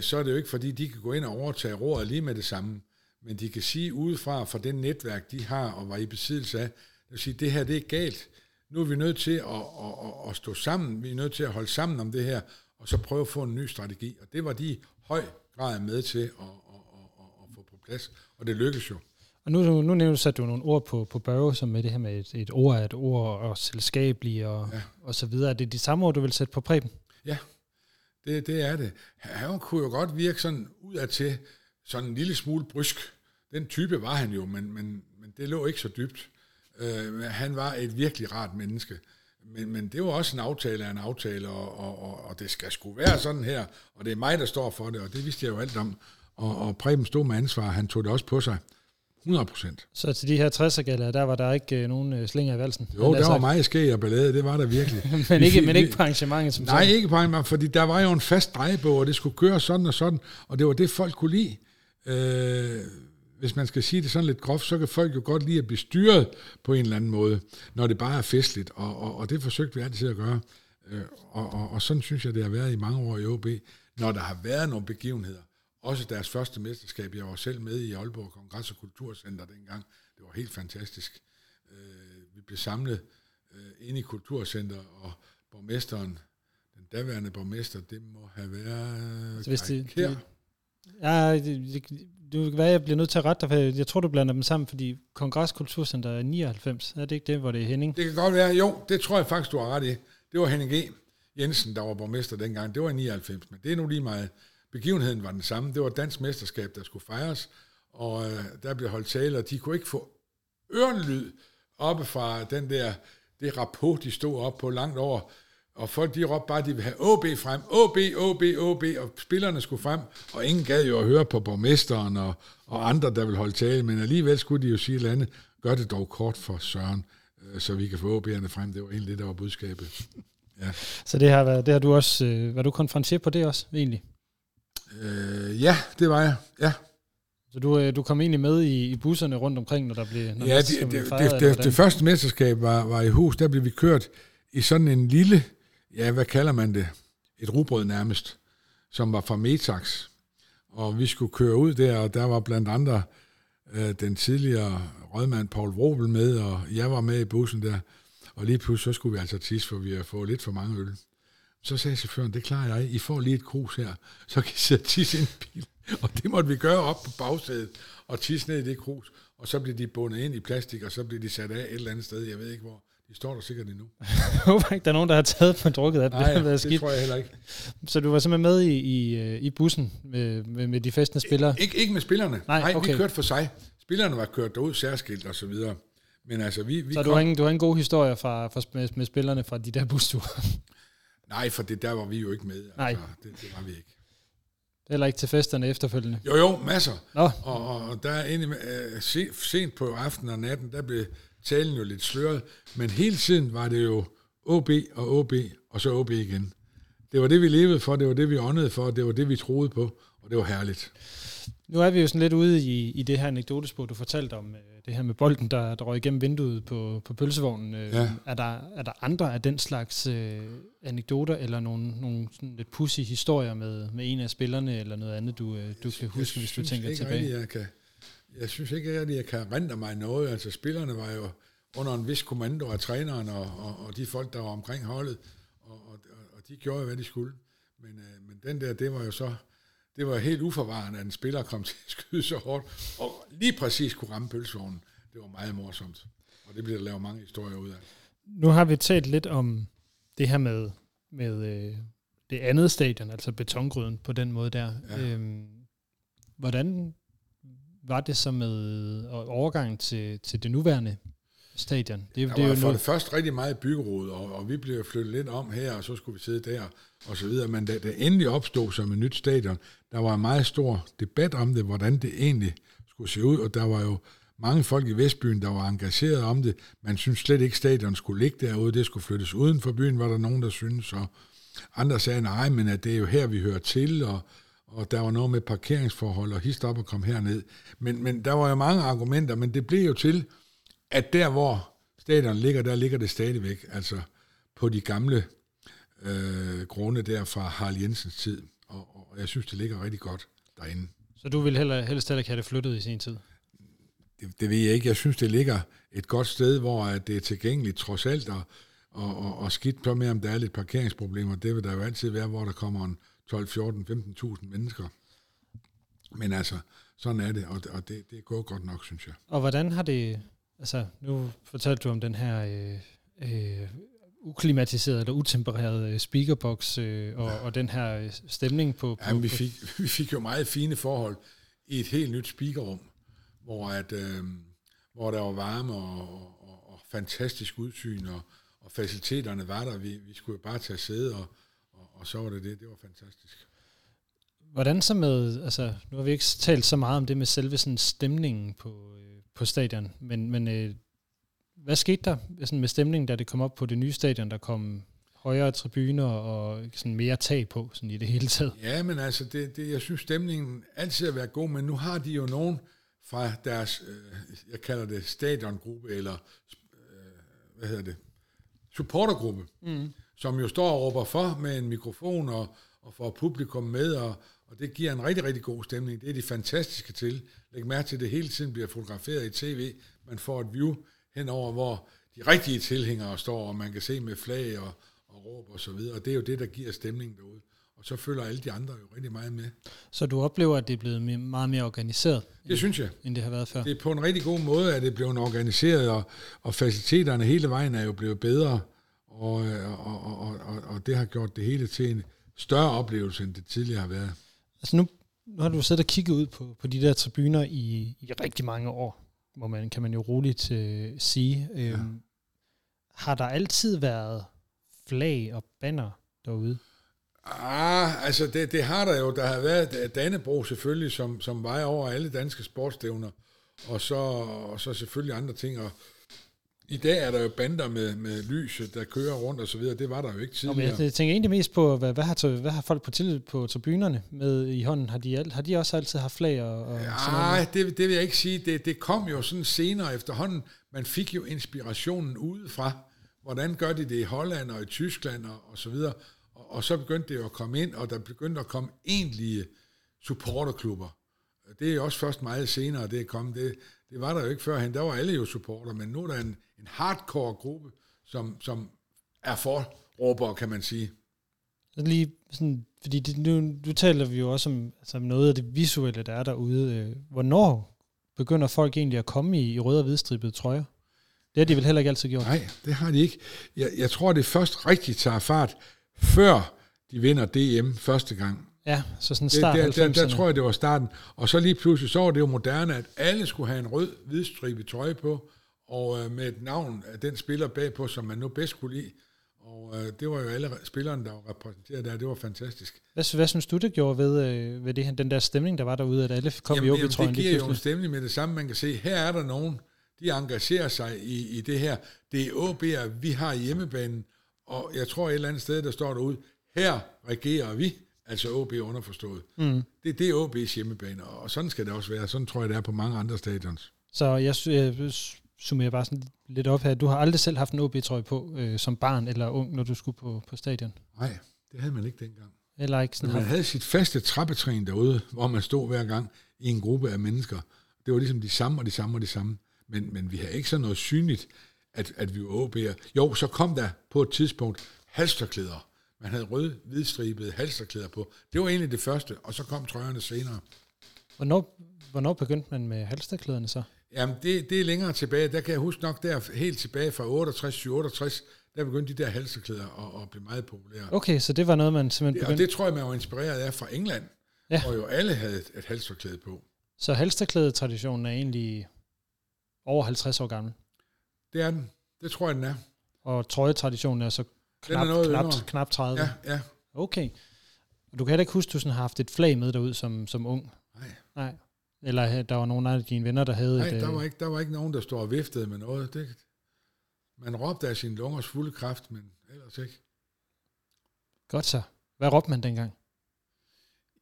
så er det jo ikke, fordi de kan gå ind og overtage roret lige med det samme, men de kan sige udefra, fra det netværk, de har og var i besiddelse af, at sige, det her, det er galt. Nu er vi nødt til at, at, at, at stå sammen, vi er nødt til at holde sammen om det her, og så prøve at få en ny strategi. Og det var de i høj grad med til at, at, at, at få på plads, og det lykkedes jo. Og nu, nu nævnte du, satte du nogle ord på, på Børge, som med det her med et, et ord af et ord, og selskabelig og, ja. og så videre. Er det de samme ord, du vil sætte på Preben? Ja, det, det er det. Han kunne jo godt virke sådan udadtil, sådan en lille smule brysk. Den type var han jo, men, men, men det lå ikke så dybt. Uh, han var et virkelig rart menneske. Men, men det var også en aftale af en aftale, og, og, og, og det skal sgu være sådan her, og det er mig, der står for det, og det vidste jeg jo alt om. Og, og Preben stod med ansvar, han tog det også på sig. hundrede procent. Så til de her tresser-gallere, der var der ikke øh, nogen slinger i valsen? Jo, der, der var meget skæg og ballade, det var der virkelig. men, ikke, men ikke på arrangementet som sådan? Nej, ikke på arrangementet, fordi der var jo en fast drejebog, og det skulle køre sådan og sådan, og det var det, folk kunne lide. Øh, hvis man skal sige det sådan lidt groft, så kan folk jo godt lide at blive styret på en eller anden måde, når det bare er festligt, og, og, og det forsøgte vi altid at gøre. Øh, og, og, og sådan synes jeg, det har været i mange år i O B, når der har været nogle begivenheder. Også deres første mesterskab. Jeg var selv med i Aalborg Kongress- og Kulturcenter dengang. Det var helt fantastisk. Vi blev samlet inde i Kulturcenter, og borgmesteren, den daværende borgmester, det må have været... Så hvis det, det, ja, det, det kan være, jeg bliver nødt til at rette dig. Jeg tror, du blander dem sammen, fordi Kongress- og Kulturcenter er nioghalvfems. Er det ikke det, hvor det er Henning? Det kan godt være. Jo, det tror jeg faktisk, du har ret i. Det var Henning G. Jensen, der var borgmester dengang. Det var i nioghalvfems, men det er nu lige meget... Begivenheden var den samme. Det var et dansk mesterskab, der skulle fejres, og øh, der blev holdt tale, og de kunne ikke få ørenlyd oppe fra den der, det rapport, de stod op på langt over, og folk de råbte bare, at de ville have O B frem, O B, O B, O B, og spillerne skulle frem, og ingen gad jo at høre på borgmesteren og, og andre, der ville holde tale, men alligevel skulle de jo sige et eller andet, gør det dog kort for Søren, øh, så vi kan få O B'erne frem. Det var egentlig det, der var budskabet. Ja. Så det har, været, det har du også, øh, var du konfronteret på det også, egentlig? Øh, ja, det var jeg, ja. Så du, du kom egentlig med i, i busserne rundt omkring, når der blev... Når ja, det, det, blev fejret, det, det, det første mesterskab var, var i hus, der blev vi kørt i sådan en lille, ja, hvad kalder man det? Et rugbrød nærmest, som var fra Metax. Og vi skulle køre ud der, og der var blandt andre øh, den tidligere rådmand Poul Wrobel med, og jeg var med i bussen der. Og lige pludselig så skulle vi altså tisse, for vi havde fået lidt for mange øl. Så sagde chaufføren, det klarer jeg, I får lige et krus her, så kan I sidde og tisse ind i bilen. Og det måtte vi gøre op på bagsædet, og tisse ned i det krus, og så blev de bundet ind i plastik, og så blev de sat af et eller andet sted, jeg ved ikke hvor. De står der sikkert endnu. Jeg håber ikke, der er nogen, der har taget på drukket af. Nej, det, det skidt. Tror jeg heller ikke. Så du var simpelthen med i, i, i bussen med, med, med de festende spillere? Ik- ikke med spillerne. Nej, Nej okay. Vi kørte for sig. Spillerne var kørt derud særskilt og så videre. Men altså, vi, vi så kom... du, har ingen, du har ingen gode historier fra, fra, med, med spillerne fra de der busture? Nej, for det der var vi jo ikke med. Altså, Nej. Det, det var vi ikke. Heller ikke til festerne efterfølgende? Jo, jo, masser. Nå. Og, og der inde, uh, sent, sent på aftenen og natten, der blev talen jo lidt sløret, men hele tiden var det jo O B og O B, og så O B igen. Det var det, vi levede for, det var det, vi åndede for, det var det, vi troede på, og det var herligt. Nu er vi jo sådan lidt ude i, i det her anekdotespor, du fortalte om, det her med bolden, der, der røg igennem vinduet på, på pølsevognen. Ja. Er, der, er der andre af den slags øh, anekdoter, eller nogle, nogle sådan lidt pussy historier med, med en af spillerne, eller noget andet, du, øh, du kan huske, hvis du tænker tilbage? Rigtig, jeg, kan, jeg synes ikke rigtig, jeg kan rente mig noget. Altså spillerne var jo under en vis kommando af træneren, og, og, og de folk, der var omkring holdet, og, og, og de gjorde hvad de skulle. Men, øh, men den der, det var jo så... Det var helt uforvarende, at en spiller kom til at skyde så hårdt, og lige præcis kunne ramme pølsevognen. Det var meget morsomt, og det bliver der lavet mange historier ud af. Nu har vi talt lidt om det her med, med øh, det andet stadion, altså betongryden på den måde der. Ja. Øhm, hvordan var det så med overgangen til, til det nuværende stadion? Det, det var jo for noget... det først rigtig meget byggerod, og, og vi blev flyttet lidt om her, og så skulle vi sidde der, og så videre. Men da det endelig opstod som et nyt stadion, der var en meget stor debat om det, hvordan det egentlig skulle se ud, og der var jo mange folk i Vestbyen, der var engageret om det. Man syntes slet ikke, stadion skulle ligge derude, det skulle flyttes uden for byen, var der nogen, der syntes, og andre sagde, nej, men at det er jo her, vi hører til, og, og der var noget med parkeringsforhold, og hist op og kom herned. Men, men der var jo mange argumenter, men det blev jo til, at der, hvor stadion ligger, der ligger det stadigvæk, altså på de gamle øh, grunde der fra Harald Jensens tid, og, og jeg synes, det ligger rigtig godt derinde. Så du ville heller, helst heller ikke have det flyttet i sin tid? Det, det ved jeg ikke. Jeg synes, det ligger et godt sted, hvor det er tilgængeligt trods alt, og, og, og, og skidt på med, om der er lidt parkeringsproblemer. Det vil der jo altid være, hvor der kommer en tolv, fjorten, femten tusind mennesker. Men altså, sådan er det, og, og det, det går godt nok, synes jeg. Og hvordan har det, altså nu fortalte du om den her øh, øh, uklimatiseret eller utempereret speakerbox øh, og, ja. og den her stemning på... på Jamen, vi fik, vi fik jo meget fine forhold i et helt nyt speakerrum, hvor, at, øh, hvor der var varme og, og, og fantastisk udsyn, og, og faciliteterne var der. Vi, vi skulle jo bare tage sæde, og, og, og så var det det. Det var fantastisk. Hvordan så med, altså nu har vi ikke talt så meget om det med selve sådan stemningen på, øh, på stadion, men, men øh, hvad skete der sådan med stemningen, da det kom op på det nye stadion, der kom højere tribuner og sådan mere tag på sådan i det hele taget? Ja, men altså, det, det, jeg synes stemningen altid har været god, men nu har de jo nogen fra deres, øh, jeg kalder det stadiongruppe, eller øh, hvad hedder det, supportergruppe, mm. som jo står og råber for med en mikrofon og, og får publikum med, og Og det giver en rigtig, rigtig god stemning. Det er de fantastiske til. Læg mærke til, at det hele tiden bliver fotograferet i tv. Man får et view henover, hvor de rigtige tilhængere står, og man kan se med flag og, og råb og så videre. Og det er jo det, der giver stemningen derude. Og så følger alle de andre jo rigtig meget med. Så du oplever, at det er blevet meget mere organiseret? Det synes jeg. End det har været før? Det er på en rigtig god måde, at det er blevet organiseret, og, og faciliteterne hele vejen er jo blevet bedre. Og, og, og, og, og det har gjort det hele til en større oplevelse, end det tidligere har været. Altså nu, nu har du siddet og kigget ud på, på de der tribuner i, i rigtig mange år, hvor man, kan man jo roligt øh, sige. Øh, ja. Har der altid været flag og banner derude? Ah, altså det, det har der jo. Der har været Dannebrog selvfølgelig, som, som vejer over alle danske sportsstævner, og så, og så selvfølgelig andre ting. Og i dag er der jo bander med, med lys, der kører rundt og så videre. Det var der jo ikke tidligere. Nå, men jeg tænker egentlig mest på, hvad, hvad, har, hvad har folk på til på tribunerne med i hånden? Har de, alt, har de også altid haft flag? Og, og nej, det, det vil jeg ikke sige. Det, det kom jo sådan senere efterhånden. Man fik jo inspirationen udefra. Hvordan gør de det i Holland og i Tyskland og, og så videre? Og, og så begyndte det jo at komme ind, og der begyndte at komme egentlige supporterklubber. Det er jo også først meget senere, det er kommet. Det, det var der jo ikke førhen. Der var alle jo supporter, men nu er der en, en hardcore gruppe, som, som er forråbere, kan man sige. Lige sådan, fordi det, nu, nu taler vi jo også om altså noget af det visuelle, der er derude. Hvornår begynder folk egentlig at komme i, i røde og hvidstribede trøjer? Det har de vel heller ikke altid gjort? Nej, det har de ikke. Jeg, jeg tror, det først rigtig tager fart, før de vinder D M første gang. Ja, så sådan start det, der, der, der tror jeg, det var starten. Og så lige pludselig, så var det jo moderne, at alle skulle have en rød-hvidstribet trøje på, og øh, med et navn af den spiller bagpå, som man nu bedst kunne lide. Og øh, det var jo alle spillerne, der var repræsenteret der. Det var fantastisk. Hvad, hvad synes du, det gjorde ved, øh, ved det, den der stemning, der var derude, at alle kom jamen, i jamen, trøjen? Det giver jo en stemning med det samme. Man kan se, her er der nogen, de engagerer sig i, i det her. Det er O B'er, vi har i hjemmebanen, og jeg tror et eller andet sted, der står derude, her regerer vi. Altså O B underforstået. Mm. Det er det O B's hjemmebane, og sådan skal det også være. Sådan tror jeg, det er på mange andre stadions. Så jeg, jeg summerer bare sådan lidt op her. Du har aldrig selv haft en O B-trøje på øh, som barn eller ung, når du skulle på, på stadion? Nej, det havde man ikke dengang. Eller ikke sådan man haft. Havde sit faste trappetrin derude, hvor man stod hver gang i en gruppe af mennesker. Det var ligesom de samme og de samme og de samme. Men, men vi havde ikke sådan noget synligt, at, at vi var O B'er. Jo, så kom der på et tidspunkt halstørklæder. Man havde rød-hvidstribede halsterklæder på. Det var egentlig det første, og så kom trøjerne senere. Hvornår, hvornår begyndte man med halsterklæderne så? Jamen, det, det er længere tilbage. Der kan jeg huske nok, der helt tilbage fra otteogtres til syvogtres, der begyndte de der halsterklæder at, at blive meget populære. Okay, så det var noget, man simpelthen begyndte... Det, og det tror jeg, man var inspireret af fra England, ja. Hvor jo alle havde et, et halsterklæde på. Så halsterklædetraditionen er egentlig over halvtreds år gammel? Det er den. Det tror jeg, den er. Og trøjetraditionen er så... Knap, knap, knap tredive. Ja, ja. Okay. Og du kan heller ikke huske, du sådan har haft et flag med derud som, som ung? Nej. Nej. Eller der var nogen af dine venner, der havde nej, et... Nej, der, der var ikke nogen, der stod og viftede med noget. Det, man råbte af sin lungers fulde kraft, men ellers ikke. Godt så. Hvad råbte man dengang?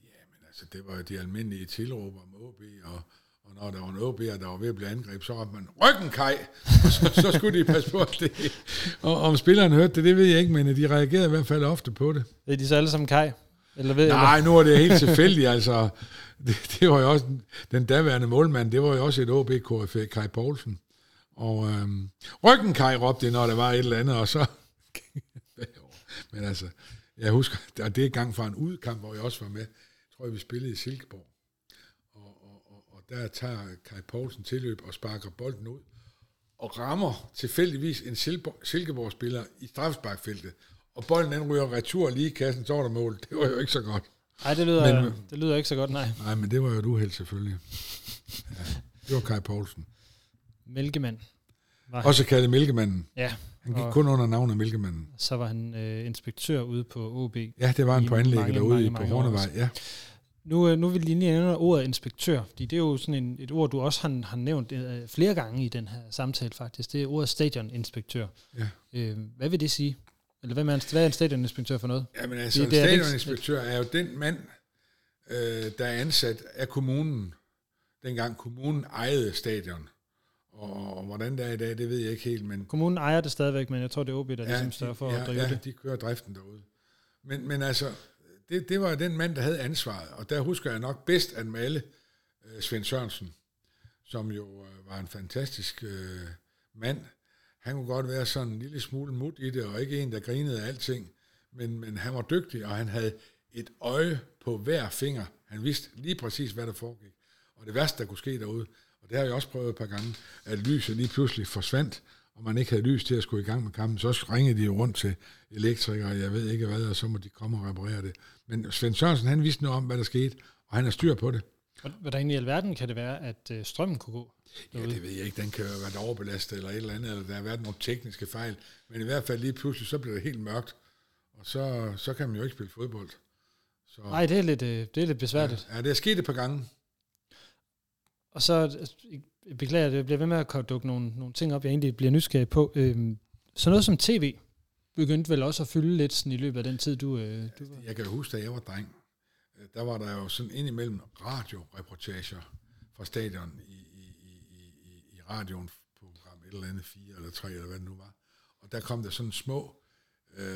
Jamen altså, det var de almindelige tilråber om O B, og, og når der var en O B'er, der var ved at blive angrebet, så råbte man, ryggen Kai! Så, så skulle de passe på det. Og om spilleren hørte det, det ved jeg ikke, men de reagerede i hvert fald ofte på det. Ved de så alle sammen Kai? Eller ved, nej, eller? Nu er det helt tilfældigt. Altså, det, det var jo også, den daværende målmand, det var jo også et O B-K F, Kai Poulsen. Og øhm, ryggen Kai råbte det, når der var et eller andet, og så... Men altså, jeg husker, og det er gang fra en udkamp, hvor jeg også var med. Jeg tror, vi spillede i Silkeborg. der tager Kai Poulsen tilløb og sparker bolden ud, og rammer tilfældigvis en Silkeborg-spiller i straffesparkfeltet, og bolden den ryger retur lige i kassen, så var der mål. Det var jo ikke så godt. Nej, det lyder, men, det lyder ikke så godt, nej. Nej, men det var jo et uheld selvfølgelig. Ja, det var Kai Poulsen. Mælkemand. Også kaldet Mælkemanden. Ja. Han gik kun under navnet Mælkemanden. Så var han øh, inspektør ude på O B. Ja, det var han på anlægget derude mange, mange på Hornevej. Ja. Nu, nu vil jeg lige nævne ordet inspektør, fordi det er jo sådan en, et ord, du også har, har nævnt øh, flere gange i den her samtale faktisk. Det er ordet stadioninspektør. Ja. Øh, hvad vil det sige? Eller hvad, man, hvad er en stadioninspektør for noget? Jamen altså, det, en det stadioninspektør er, lidt, er jo den mand, øh, der er ansat af kommunen, dengang kommunen ejede stadion. Og hvordan det er i dag, det ved jeg ikke helt. Men kommunen ejer det stadigvæk, men jeg tror, det er O B, der ja, ligesom står for ja, at drive ja, det. Ja, de kører driften derude. Men, men altså, det, det var den mand, der havde ansvaret. Og der husker jeg nok bedst at male uh, Svend Sørensen, som jo uh, var en fantastisk uh, mand. Han kunne godt være sådan en lille smule mut i det, og ikke en, der grinede af alting. Men, men han var dygtig, og han havde et øje på hver finger. Han vidste lige præcis, hvad der foregik. Og det værste, der kunne ske derude, og det har jeg også prøvet et par gange, at lyset lige pludselig forsvandt, og man ikke havde lys til at skulle i gang med kampen, så ringede de rundt til elektrikere, jeg ved ikke hvad, og så må de komme og reparere det. Men Svend Sørensen, han vidste noget om, hvad der skete, og han har styr på det. Hvordan i alverden kan det være, at strømmen kunne gå derude? Ja, det ved jeg ikke. Den kan jo være overbelastet eller et eller andet, eller der har været nogle tekniske fejl, men i hvert fald lige pludselig, så bliver det helt mørkt, og så, så kan man jo ikke spille fodbold. Så, nej, det er lidt, det er lidt besværligt. Ja, ja, det er sket et par gange. Og så, beklager det, jeg bliver ved med at dukke nogle, nogle ting op, jeg egentlig bliver nysgerrig på. Øhm, så noget som tv begyndte vel også at fylde lidt sådan i løbet af den tid, du, øh, du var... Jeg kan huske, da jeg var dreng, der var der jo sådan indimellem radioreportager fra stadion i, i, i, i radioen på program et eller andet, fire eller tre, eller hvad det nu var. Og der kom der sådan små øh,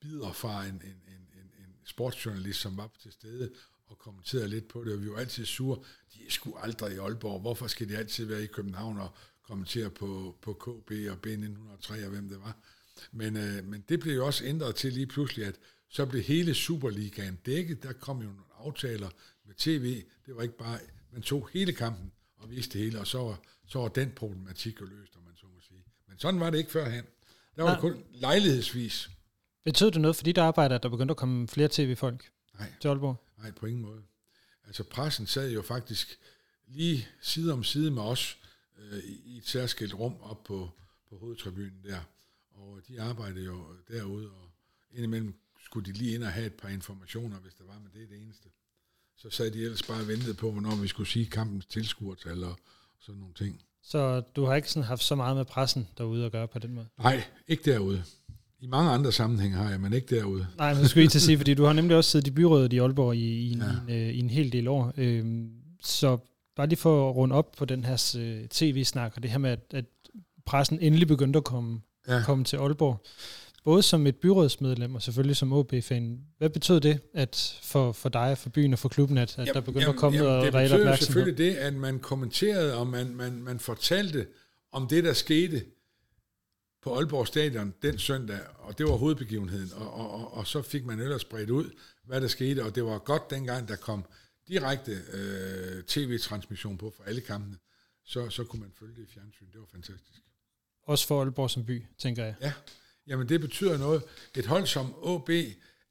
bidder fra en, en, en, en, en sportsjournalist, som var til stede, og kommenterede lidt på det, og vi var altid sure. De er sgu aldrig i Aalborg. Hvorfor skal de altid være i København og kommentere på, på K B og B nitten hundrede og tre og hvem det var? Men, øh, men det blev jo også ændret til lige pludselig, at så blev hele Superligaen dækket. Der kom jo nogle aftaler med tv. Det var ikke bare, man tog hele kampen og viste det hele, og så var, så var den problematik jo løst, om man så må sige. Men sådan var det ikke førhen. Der var det kun lejlighedsvis. Betød det noget for dit arbejde, at der begyndte at komme flere tv-folk Nej. til Aalborg? Nej, på ingen måde. Altså pressen sad jo faktisk lige side om side med os øh, i et særskilt rum op på, på hovedtribunen der. Og de arbejdede jo derude, og indimellem skulle de lige ind og have et par informationer, hvis der var, men det er det eneste. Så sad de ellers bare og ventede på, hvornår vi skulle sige kampens tilskuertal og sådan nogle ting. Så du har ikke sådan haft så meget med pressen derude at gøre på den måde? Nej, ikke derude. I mange andre sammenhænge har jeg, men ikke derude. Nej, men det skulle jeg ikke til at sige, fordi du har nemlig også siddet i byrådet i Aalborg i, i, ja. en, øh, i en hel del år. Øhm, så bare lige for at runde op på den her øh, tv-snak, og det her med, at, at pressen endelig begyndte at komme, ja. komme til Aalborg. Både som et byrådsmedlem, og selvfølgelig som O B-fan. Hvad betød det at for, for dig, for byen og for klubben, at, at jamen, der begyndte jamen, at komme jamen, noget reelt opmærksomhed? Det betød selvfølgelig det, at man kommenterede, og man, man, man fortalte om det, der skete på Aalborg Stadion den søndag, og det var hovedbegivenheden, og, og, og, og så fik man ellers bredt ud, hvad der skete, og det var godt dengang, der kom direkte øh, tv-transmission på for alle kampene, så, så kunne man følge det i fjernsyn, det var fantastisk. Også for Aalborg som by, tænker jeg. Ja, jamen det betyder noget. Et hold som O B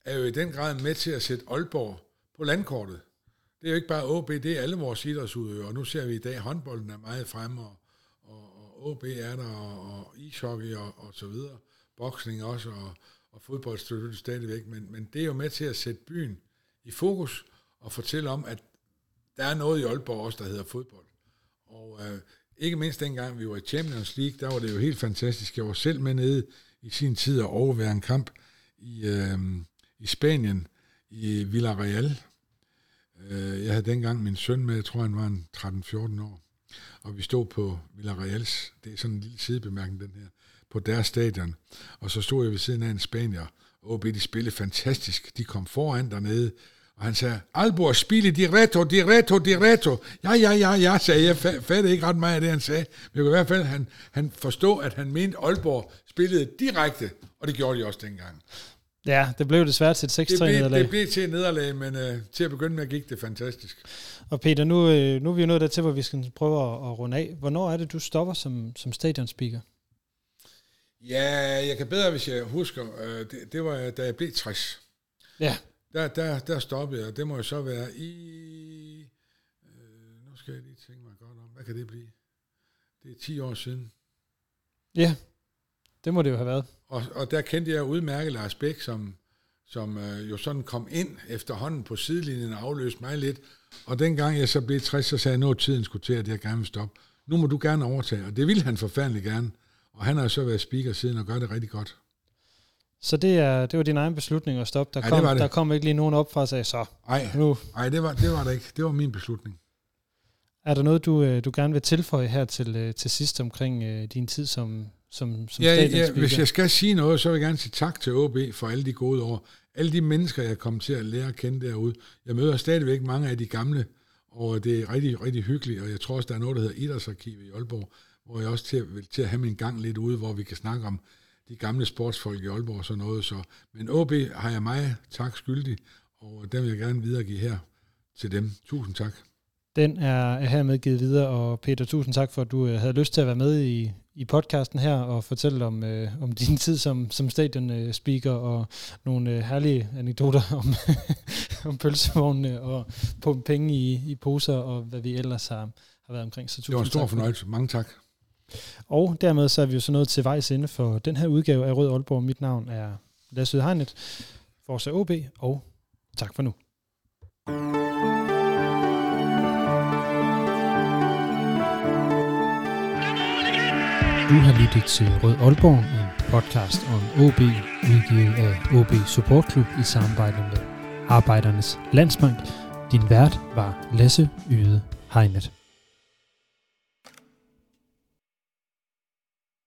er jo i den grad med til at sætte Aalborg på landkortet. Det er jo ikke bare O B, det er alle vores idrætsudøvere, og nu ser vi i dag, håndbolden er meget fremme, og O B er der, og ishockey og, og så videre, boksning også, og, og fodbold støtter stadigvæk, men, men det er jo med til at sætte byen i fokus, og fortælle om, at der er noget i Aalborg også, der hedder fodbold. Og øh, ikke mindst dengang, vi var i Champions League, der var det jo helt fantastisk. Jeg var selv med nede i sin tid at overvære en kamp i, øh, i Spanien, i Villarreal. Jeg havde dengang min søn med, jeg tror han var en tretten fjorten år. Og vi stod på Villarreals, det er sådan en lille sidebemærkning den her, på deres stadion. Og så stod jeg ved siden af en spanier, og O B, de spillede fantastisk. De kom foran dernede, og han sagde, Aalborg spille diretto, diretto, diretto. Ja, ja, ja, ja, sagde jeg. Jeg fattede ikke ret meget af det, han sagde. Men jeg kunne i hvert fald han, han forstå, at han mente, Aalborg spillede direkte, og det gjorde de også dengang. Ja, det blev desværre til et seks tre nederlag. Det blev til et nederlag, men øh, til at begynde med gik det fantastisk. Og Peter, nu, øh, nu er vi jo nået dertil, hvor vi skal prøve at, at runde af. Hvornår er det, du stopper som, som stadionspeaker? Ja, jeg kan bedre, hvis jeg husker. Øh, det, det var, da jeg blev tres. Ja. Der, der, der stoppede jeg. Det må jo så være i... Øh, nu skal jeg lige tænke mig godt om. Hvad kan det blive? Det er ti år siden. Ja, det må det jo have været. Og, og der kendte jeg udmærket Lars Bæk, som, som øh, jo sådan kom ind efterhånden på sidelinjen og afløste mig lidt. Og dengang jeg så blev tres, så sagde jeg, nu tiden skulle til, at jeg gerne vil stoppe. Nu må du gerne overtage, og det ville han forfærdeligt gerne. Og han har så været speaker siden og gør det rigtig godt. Så det, er, det var din egen beslutning at stoppe? Der, Ej, kom, det det. Der kom ikke lige nogen op fra og sagde, så Ej, nu. Nej, det var, det var det ikke. Det var min beslutning. Er der noget, du, du gerne vil tilføje her til, til sidst omkring øh, din tid som... Som, som ja, ja, hvis jeg skal sige noget, så vil jeg gerne sige tak til O B for alle de gode år. Alle de mennesker, jeg kom til at lære at kende derude. Jeg møder stadigvæk mange af de gamle, og det er rigtig, rigtig hyggeligt. Og jeg tror også, der er noget, der hedder Idrætsarkiv i Aalborg, hvor jeg også til, vil til at have min gang lidt ude, hvor vi kan snakke om de gamle sportsfolk i Aalborg og sådan noget. Så. Men O B har jeg meget tak skyldig, og den vil jeg gerne videregive her til dem. Tusind tak. Den er hermed givet videre, og Peter, tusind tak for, at du havde lyst til at være med i, i podcasten her og fortælle om, øh, om din tid som, som stadionspeaker og nogle øh, herlige anekdoter om, om pølsevognene og pumpe penge i, i poser og hvad vi ellers har, har været omkring. Så det var en stor fornøjelse. Mange tak. Og dermed så er vi jo så nået til vejs ende for den her udgave af Rød Aalborg. Mit navn er Lasse Yde Hegnet, Forza O B, og tak for nu. Du har lyttet til Rød Aalborg, en podcast om O B, udgivet af O B Support Club i samarbejde med Arbejdernes Landsbank. Din vært var Lasse Yde Hegnet.